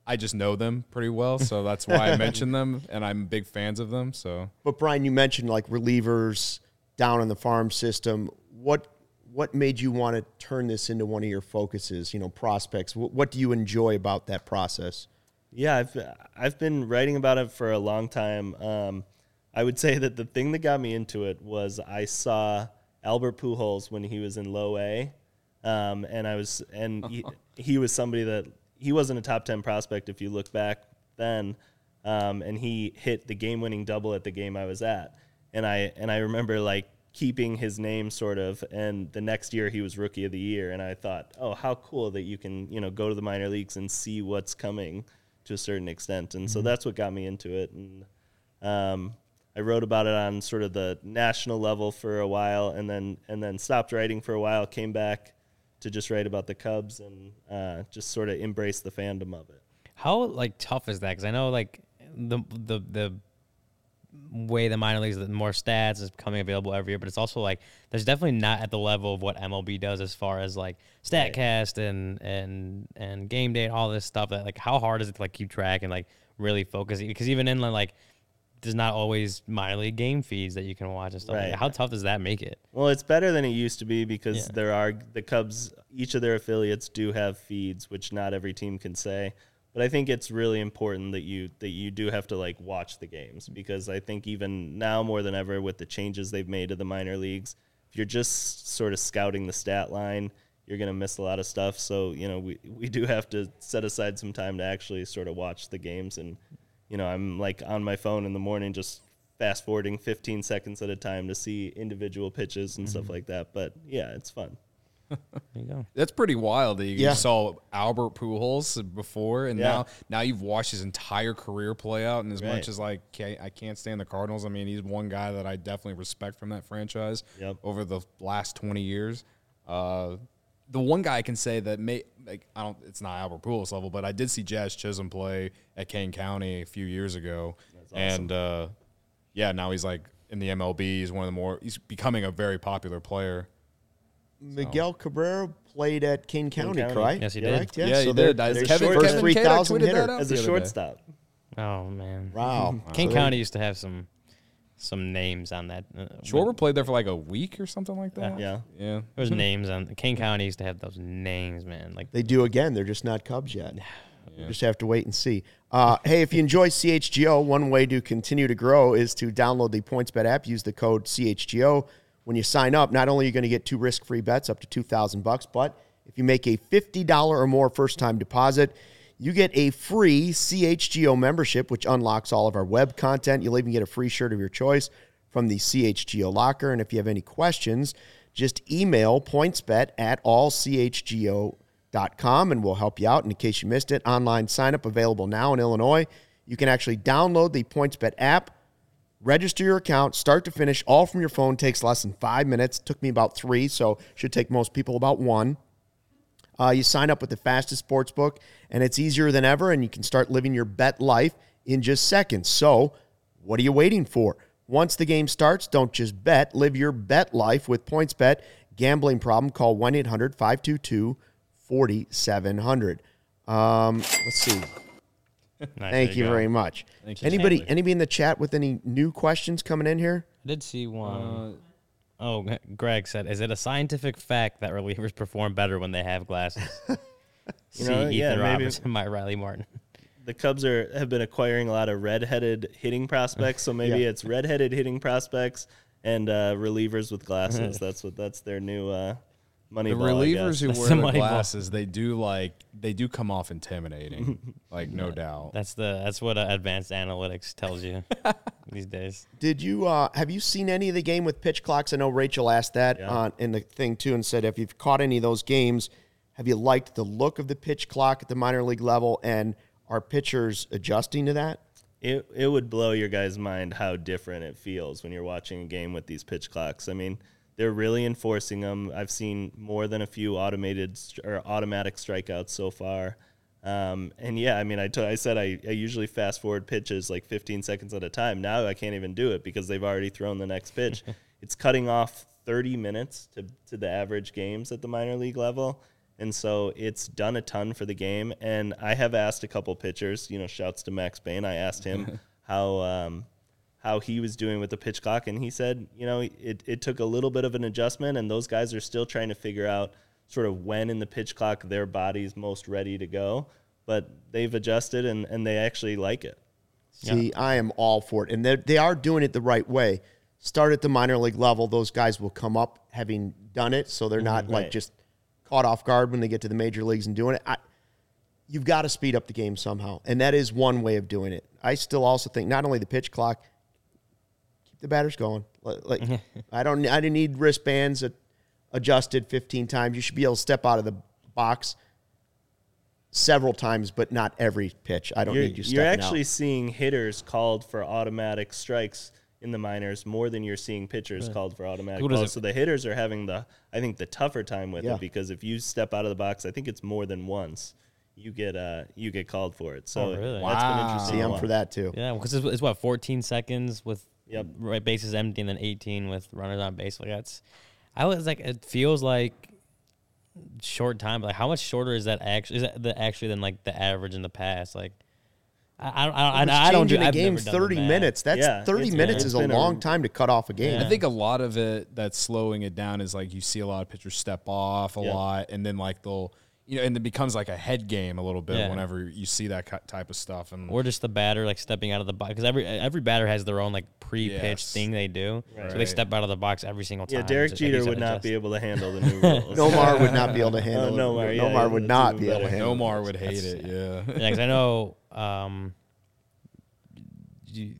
I just know them pretty well, so that's why I mentioned them, and I'm big fans of them. So, but Brian, you mentioned like relievers down in the farm system. What what made you want to turn this into one of your focuses? You know, prospects. What, what do you enjoy about that process? Yeah, I've I've been writing about it for a long time. Um, I would say that the thing that got me into it was I saw Albert Pujols when he was in Low A. Um, and I was, and he, he was somebody that he wasn't a top ten prospect if you look back then, um, and he hit the game-winning double at the game I was at, and I and I remember like keeping his name sort of, and the next year he was Rookie of the Year, and I thought, oh, how cool that you can you know go to the minor leagues and see what's coming to a certain extent, and mm-hmm. so that's what got me into it, and um, I wrote about it on sort of the national level for a while, and then and then stopped writing for a while, came back to just write about the Cubs and uh, just sort of embrace the fandom of it. How like tough is that? Because I know like the the the way the minor leagues, the more stats is becoming available every year, but it's also like there's definitely not at the level of what M L B does as far as like Statcast right. and and and game day and all this stuff. That like how hard is it to like keep track and like really focus? Because even in like there's not always minor league game feeds that you can watch and stuff. Right. Like, how tough does that make it? Well, it's better than it used to be because yeah. there are the Cubs, each of their affiliates do have feeds, which not every team can say. But I think it's really important that you that you do have to like watch the games, because I think even now more than ever with the changes they've made to the minor leagues, if you're just sort of scouting the stat line, you're going to miss a lot of stuff. So, you know, we, we do have to set aside some time to actually sort of watch the games. And you know, I'm like on my phone in the morning just fast forwarding fifteen seconds at a time to see individual pitches and mm-hmm. stuff like that. But yeah, it's fun. There you go. That's pretty wild that you yeah. saw Albert Pujols before, and yeah. now now you've watched his entire career play out. And as right. much as like I can't stand the Cardinals, I mean, he's one guy that I definitely respect from that franchise yep. over the last twenty years. Uh, The one guy I can say that may like I don't it's not Albert Pujols level, but I did see Jazz Chisholm play at Kane County a few years ago, awesome. and uh, yeah, now he's like in the M L B. He's one of the more he's becoming a very popular player. Miguel so. Cabrera played at Kane County, County, right? Yes, he did. Correct? Yeah, yeah so he did. Kevin, Kevin, first three thousand hitter as a shortstop. Day. Oh man, wow! wow. Kane wow. County used to have some some names on that. Uh, Schwarber played there for like a week or something like that. Uh, yeah. Yeah. There was names on Kane County used to have those names, man. Like they do again. They're just not Cubs yet. Yeah. Just have to wait and see. Uh, hey, if you enjoy C H G O, one way to continue to grow is to download the PointsBet app. Use the code C H G O. When you sign up, not only are you going to get two risk-free bets up to two thousand bucks, but if you make a fifty dollars or more first-time deposit, you get a free C H G O membership, which unlocks all of our web content. You'll even get a free shirt of your choice from the C H G O locker. And if you have any questions, just email pointsbet at all c h g o dot com, and we'll help you out. And in case you missed it, online sign-up available now in Illinois. You can actually download the PointsBet app, register your account, start to finish, all from your phone. Takes less than five minutes. Took me about three, so should take most people about one. Uh, you sign up with the fastest sportsbook, and it's easier than ever, and you can start living your bet life in just seconds. So what are you waiting for? Once the game starts, don't just bet. Live your bet life with PointsBet. Gambling problem, call one eight hundred five two two four seven zero zero. Um, let's see. Nice, Thank you, you very much. Thank you. Anybody, anybody in the chat with any new questions coming in here? I did see one. Uh, oh, Greg said, is it a scientific fact that relievers perform better when they have glasses? See, you know, Ethan yeah, Roberts and Mike Riley Martin. The Cubs are have been acquiring a lot of red-headed hitting prospects, so maybe yeah. it's red-headed hitting prospects and uh, relievers with glasses. That's what that's their new uh, money. The ball, relievers who wear the glasses, ball. they do like they do come off intimidating, like no yeah. doubt. That's the that's what uh, advanced analytics tells you these days. Did you uh, have you seen any of the game with pitch clocks? I know Rachel asked that yeah. uh, in the thing too, and said if you've caught any of those games, have you liked the look of the pitch clock at the minor league level? And are pitchers adjusting to that? It it would blow your guys' mind how different it feels when you're watching a game with these pitch clocks. I mean, they're really enforcing them. I've seen more than a few automated or automatic strikeouts so far. Um, and, yeah, I mean, I, t- I said I, I usually fast-forward pitches like fifteen seconds at a time. Now I can't even do it because they've already thrown the next pitch. It's cutting off thirty minutes to, to the average games at the minor league level. And so it's done a ton for the game. And I have asked a couple pitchers, you know, shouts to Max Bain. I asked him how um, how he was doing with the pitch clock. And he said, you know, it, it took a little bit of an adjustment. And those guys are still trying to figure out sort of when in the pitch clock their body's most ready to go. But they've adjusted, and, and they actually like it. See, yeah. I am all for it. And they are doing it the right way. Start at the minor league level. Those guys will come up having done it. So they're not right. like just caught off guard when they get to the major leagues and doing it. I, you've got to speed up the game somehow, and that is one way of doing it. I still also think not only the pitch clock, keep the batters going. Like I don't, I didn't need wristbands adjusted fifteen times. You should be able to step out of the box several times, but not every pitch. I don't you're, need you stepping out. You're actually out. Seeing hitters called for automatic strikes in the minors more than you're seeing pitchers right. called for automatic balls. So the hitters are having the, I think, the tougher time with yeah. it, because if you step out of the box, I think it's more than once you get uh you get called for it. So oh, really? That's wow. been interesting. See, I'm for that too. Yeah, because it's, it's what fourteen seconds with yep. right bases empty, and then eighteen with runners on base. Like that's, I was like, it feels like short time. But like, how much shorter is that actually? Is that the, actually than like the average in the past? Like. I don't. I, I, I don't do. A game thirty minutes. That's yeah, thirty minutes yeah, is a long a, time to cut off a game. Yeah. I think a lot of it that's slowing it down is like you see a lot of pitchers step off a yeah. lot, and then like they'll, you know, and it becomes like a head game a little bit yeah. whenever you see that type of stuff, and or just the batter like stepping out of the box, because every every batter has their own like pre-pitch yes. thing they do, right. so they step out of the box every single time. Yeah, Derek Jeter would not adjust. be able to handle the new rules. Nomar would not be able to handle. Oh, Nomar, it. Yeah, Nomar yeah, would not be better. able to handle. Nomar would hate that's, it. Yeah, because yeah, I know. Um,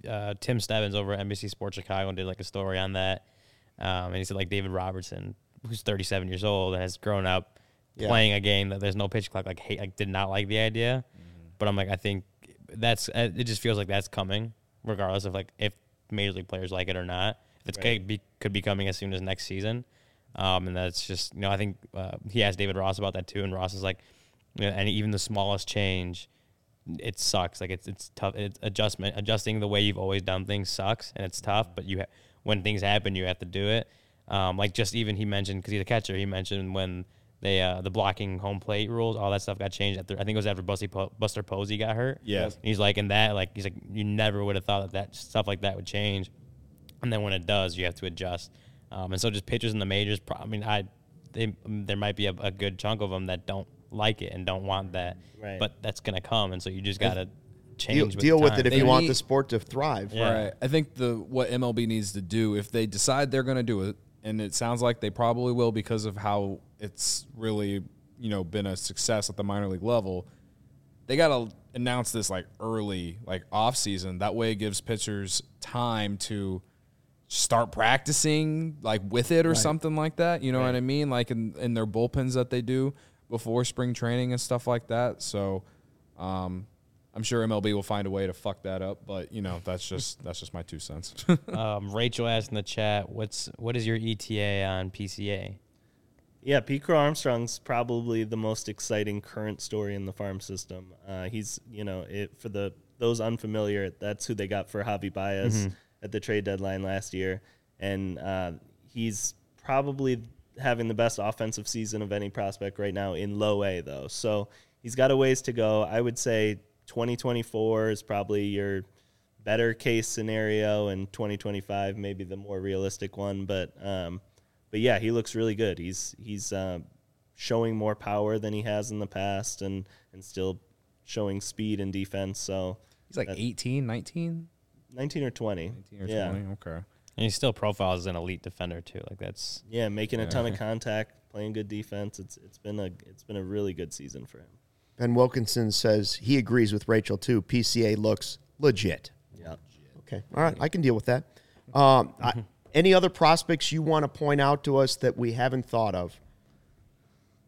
uh, Tim Stebbins over at N B C Sports Chicago did like a story on that, um, and he said like David Robertson, who's thirty-seven years old and has grown up yeah. playing a game that there's no pitch clock, like hate, like did not like the idea. Mm-hmm. But I'm like, I think that's it. Just feels like that's coming, regardless of like if major league players like it or not. If it's right. be, could be coming as soon as next season, um, and that's just you know I think uh, he asked David Ross about that too, and Ross is like, you know, and even the smallest change. It sucks. Like it's it's tough. It's adjustment adjusting the way you've always done things sucks, and it's tough. But you ha- when things happen, you have to do it. Um, like just even he mentioned because he's a catcher. He mentioned when they uh, the blocking home plate rules, all that stuff got changed. After I think it was after Buster, po- Buster Posey got hurt. Yeah, and he's like, and that like he's like you never would have thought that that stuff like that would change, and then when it does, you have to adjust. Um, and so just pitchers in the majors. Pro- I mean, I they, there might be a, a good chunk of them that don't like it and don't want that, right. but that's gonna come, and so you just gotta change. Deal with, deal with it if they you need, want the sport to thrive. Yeah. Right. I think the what M L B needs to do if they decide they're gonna do it, and it sounds like they probably will because of how it's really you know been a success at the minor league level. they got to announce this like early, like off season. That way it gives pitchers time to start practicing like with it or right. something like that. You know right. what I mean? Like in, in their bullpens that they do before spring training and stuff like that. So um, I'm sure M L B will find a way to fuck that up. But, you know, that's just that's just my two cents. um, Rachel asked in the chat, what's what is your E T A on P C A? Yeah, Pete Crowe Armstrong's probably the most exciting current story in the farm system. Uh, he's, you know, it, for the those unfamiliar, that's who they got for Javi Baez mm-hmm. at the trade deadline last year. And uh, he's probably having the best offensive season of any prospect right now in low A, though. So he's got a ways to go. I would say twenty twenty-four is probably your better case scenario, and twenty twenty-five maybe the more realistic one. But, um But, yeah, he looks really good. He's he's uh, showing more power than he has in the past and, and still showing speed and defense. So he's like eighteen, nineteen? nineteen or twenty. nineteen or yeah. twenty, okay. And he still profiles as an elite defender too. Like that's Yeah, making yeah. a ton of contact, playing good defense. It's it's been a it's been a really good season for him. Ben Wilkinson says he agrees with Rachel too. P C A looks legit. Yeah. Legit. Okay. All right, I can deal with that. Um I Any other prospects you want to point out to us that we haven't thought of?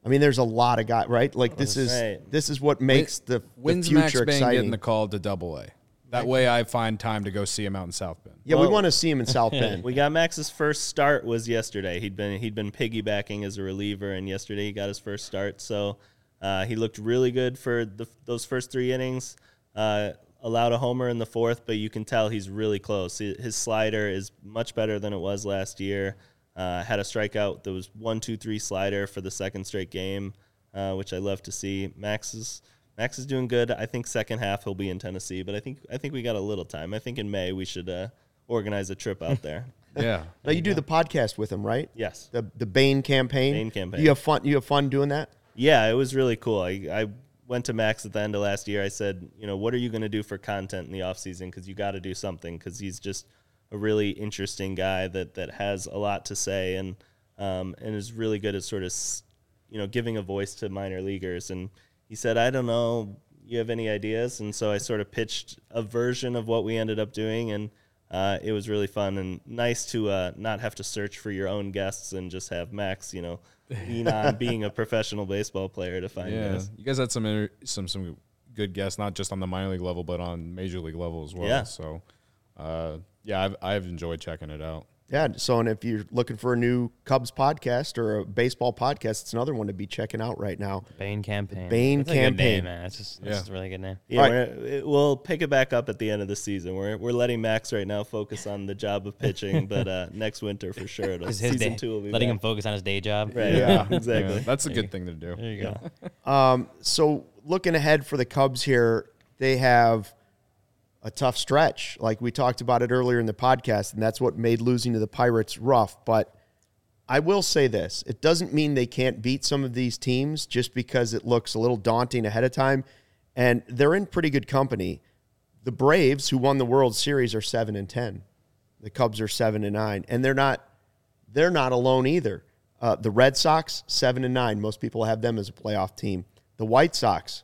I mean, there's a lot of guys, right? Like this is right. this is what makes the, the future Max Bain exciting. Getting the call to Double A. That right. way, I find time to go see him out in South Bend. Yeah, well, we want to see him in South Bend. We got Max's first start was yesterday. He'd been he'd been piggybacking as a reliever, and yesterday he got his first start. So uh, he looked really good for the, those first three innings. Uh, Allowed a homer in the fourth, but you can tell he's really close. His slider is much better than it was last year. Uh, had a strikeout that was one, two, three slider for the second straight game, uh, which I love to see. Max is Max is doing good. I think second half he'll be in Tennessee, but I think I think we got a little time. I think in May we should uh, organize a trip out there. Yeah. Now you do the podcast with him, right? Yes. The the Bain campaign. Bain campaign. You have fun. You have fun doing that? Yeah, it was really cool. I. I went to Max at the end of last year. I said, you know, what are you going to do for content in the offseason? Because you got to do something, because he's just a really interesting guy that that has a lot to say and um, and is really good at sort of, you know, giving a voice to minor leaguers. And he said, I don't know, you have any ideas? And so I sort of pitched a version of what we ended up doing, and uh, it was really fun and nice to uh, not have to search for your own guests and just have Max, you know, lean on being a professional baseball player to find yeah. guys. You guys had some inter- some some good guests, not just on the minor league level, but on major league level as well. Yeah. So, uh, yeah, I've I've enjoyed checking it out. Yeah. So, and if you're looking for a new Cubs podcast or a baseball podcast, it's another one to be checking out right now. Bain campaign. Bain that's campaign. A good name, man. That's just that's yeah. just a really good name. Yeah. Right. It, we'll pick it back up at the end of the season. We're we're letting Max right now focus on the job of pitching, but uh, next winter for sure it'll season day, two will be letting back. Him focus on his day job. Right. Yeah. Exactly. Yeah, that's a good thing to do. There you go. Yeah. Um. So looking ahead for the Cubs here, they have a tough stretch. Like we talked about it earlier in the podcast, and that's what made losing to the Pirates rough. But I will say this. It doesn't mean they can't beat some of these teams just because it looks a little daunting ahead of time. And they're in pretty good company. The Braves, who won the World Series, are seven and ten. The Cubs are seven and nine. And they're not they're not alone either. Uh, the Red Sox, seven and nine. Most people have them as a playoff team. The White Sox,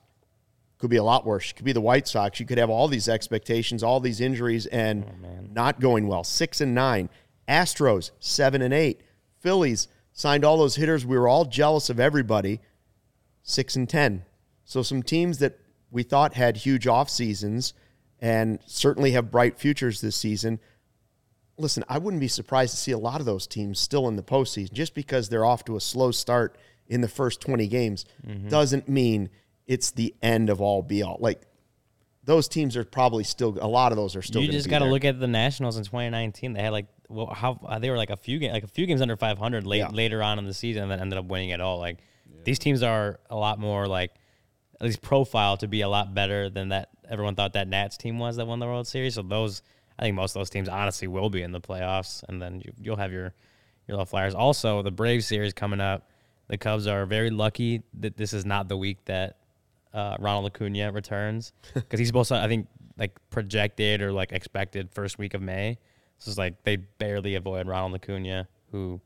could be a lot worse. It could be the White Sox. You could have all these expectations, all these injuries, and oh, not going well. Six and nine. Astros, seven and eight. Phillies signed all those hitters. We were all jealous of everybody. Six and ten. So some teams that we thought had huge off seasons and certainly have bright futures this season. Listen, I wouldn't be surprised to see a lot of those teams still in the postseason. Just because they're off to a slow start in the first twenty games mm-hmm. doesn't mean it's the end of all be all. Like those teams are probably still a lot of those are still. You just got to look at the Nationals in twenty nineteen. They had like well, how they were like a few games, like a few games under five hundred late yeah. later on in the season, and then ended up winning it all. Like yeah. these teams are a lot more like at least profile to be a lot better than that everyone thought that Nats team was that won the World Series. So those, I think most of those teams honestly will be in the playoffs, and then you, you'll have your your little Flyers. Also, the Braves series coming up. The Cubs are very lucky that this is not the week that. Uh, Ronald Acuna returns because he's supposed to, I think, like projected or like expected first week of May. So it's like they barely avoid Ronald Acuna, who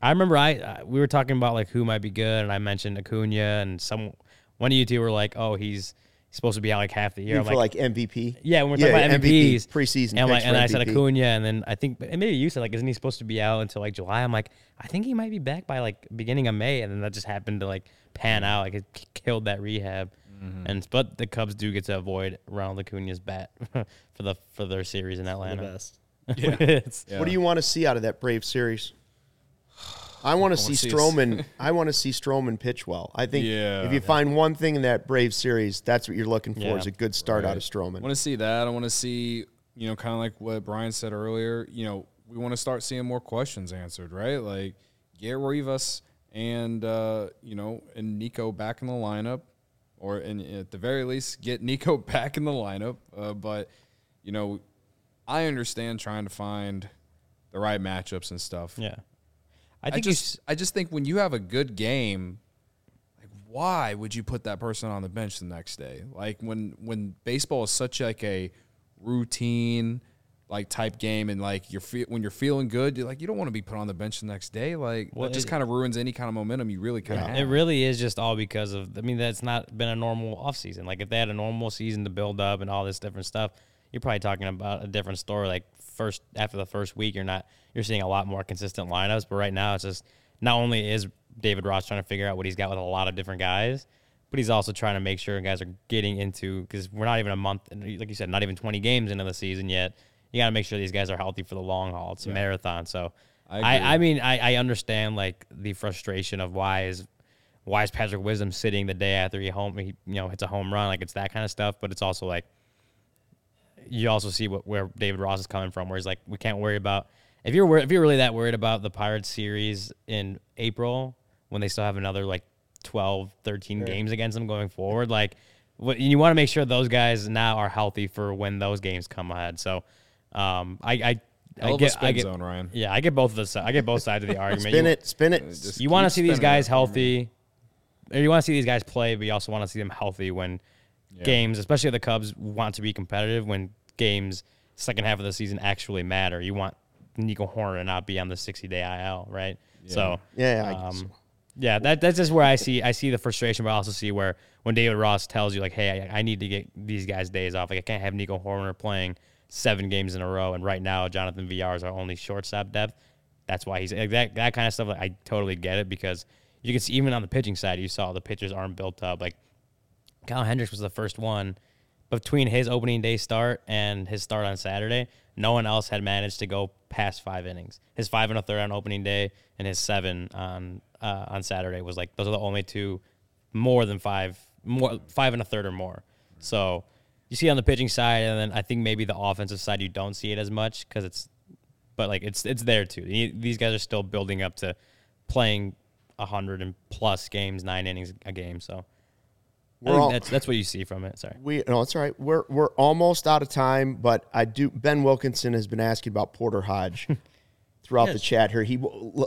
I remember I, I we were talking about like who might be good, and I mentioned Acuna, and some one of you two were like, oh, he's He's supposed to be out like half the year. For like, like M V P? Yeah, when we're talking yeah, about M V Ps. M V P, preseason. And, like, and I said Acuna, and then I think, and maybe you said, like, isn't he supposed to be out until like July? I'm like, I think he might be back by like beginning of May. And then that just happened to like pan out. Like it killed that rehab. Mm-hmm. And but the Cubs do get to avoid Ronald Acuna's bat for the for their series in Atlanta. The best. Yeah. yeah. What do you want to see out of that Brave series? I want to see Stroman. I want to see Stroman pitch well. I think yeah, if you yeah. find one thing in that Brave series, that's what you're looking for yeah, is a good start right. out of Stroman. I want to see that. I want to see, you know, kind of like what Brian said earlier. You know, we want to start seeing more questions answered, right? Like get Rivas and uh, you know and Nico back in the lineup, or in, at the very least get Nico back in the lineup. Uh, but you know, I understand trying to find the right matchups and stuff. Yeah. I, think I just I just think when you have a good game, like why would you put that person on the bench the next day? Like when when baseball is such like a routine like type game, and like you're fe- when you're feeling good, you're like you don't want to be put on the bench the next day. Like well, that just kind of ruins any kind of momentum you really kind of yeah, have. It really is just all because of I mean that's not been a normal offseason. Like if they had a normal season to build up and all this different stuff, you're probably talking about a different story. Like first after the first week, you're not you're seeing a lot more consistent lineups. But right now, it's just not only is David Ross trying to figure out what he's got with a lot of different guys, but he's also trying to make sure guys are getting into because we're not even a month, and like you said, not even twenty games into the season yet. You got to make sure these guys are healthy for the long haul. It's yeah. a marathon. So I I, I mean I, I understand like the frustration of why is why is Patrick Wisdom sitting the day after he home he you know hits a home run, like it's that kind of stuff. But it's also like. You also see what where David Ross is coming from, where he's like, we can't worry about if you're if you're really that worried about the Pirates series in April when they still have another like twelve, thirteen yeah. games against them going forward. Like, what, you want to make sure those guys now are healthy for when those games come ahead. So, um, I I, I get I get zone, Ryan. Yeah, I get both of the I get both sides of the argument. Spin you, it, spin it. Just you want to see these guys healthy, or you want to see these guys play, but you also want to see them healthy when. Yeah. Games, especially if the Cubs want to be competitive when games second half of the season actually matter. You want Nico Hoerner to not be on the sixty-day I L, right? Yeah. So, yeah, yeah, um, so. yeah that, that's just where I see I see the frustration, but I also see where when David Ross tells you, like, hey, I, I need to get these guys days off. Like, I can't have Nico Hoerner playing seven games in a row, and right now Jonathan V R is our only shortstop depth. That's why he's like, – that that kind of stuff, like, I totally get it because you can see even on the pitching side, you saw the pitchers aren't built up. Like, Kyle Hendricks was the first one. Between his opening day start and his start on Saturday, no one else had managed to go past five innings. His five and a third on opening day and his seven on uh, on Saturday was like those are the only two more than five, more five and a third or more. So you see on the pitching side, and then I think maybe the offensive side you don't see it as much because it's, but like it's it's there too. These guys are still building up to playing a hundred and plus games, nine innings a game. So. We're all, that's that's what you see from it. Sorry, we no, it's all right. We're we're almost out of time, but I do. Ben Wilkinson has been asking about Porter Hodge throughout yes. the chat here. He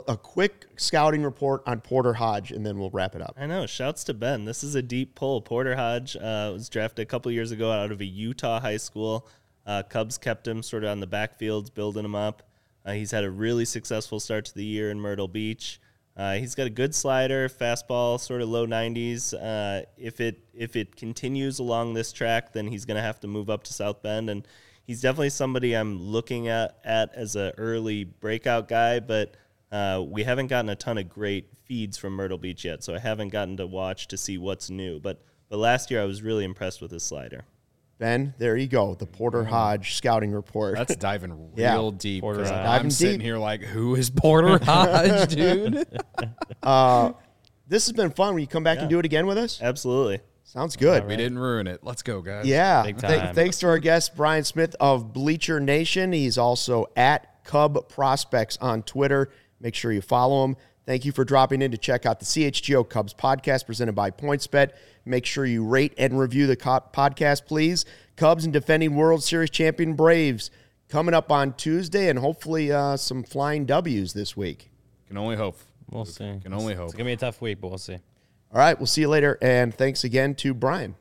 a quick scouting report on Porter Hodge, and then we'll wrap it up. I know. Shouts to Ben. This is a deep pull. Porter Hodge uh, was drafted a couple years ago out of a Utah high school. Uh, Cubs kept him sort of on the backfields, building him up. Uh, he's had a really successful start to the year in Myrtle Beach. Uh, he's got a good slider, fastball, sort of low nineties. Uh, if it if it continues along this track, then he's going to have to move up to South Bend, and he's definitely somebody I'm looking at, at as an early breakout guy, but uh, we haven't gotten a ton of great feeds from Myrtle Beach yet, so I haven't gotten to watch to see what's new. But, but last year I was really impressed with his slider. Ben, there you go. The Porter Hodge scouting report. That's diving real yeah. deep. Porter, uh, diving I'm sitting deep. Here like, who is Porter Hodge, dude? uh, this has been fun. Will you come back yeah. and do it again with us? Absolutely. Sounds good. Right. We didn't ruin it. Let's go, guys. Yeah. Big time. Th- thanks to our guest, Brian Smith of Bleacher Nation. He's also at Cub Prospects on Twitter. Make sure you follow him. Thank you for dropping in to check out the C H G O Cubs podcast presented by PointsBet. Make sure you rate and review the podcast, please. Cubs and defending World Series champion Braves coming up on Tuesday, and hopefully uh, some flying W's this week. Can only hope. We'll see. Can only hope. It's going to be a tough week, but we'll see. All right, we'll see you later, and thanks again to Brian.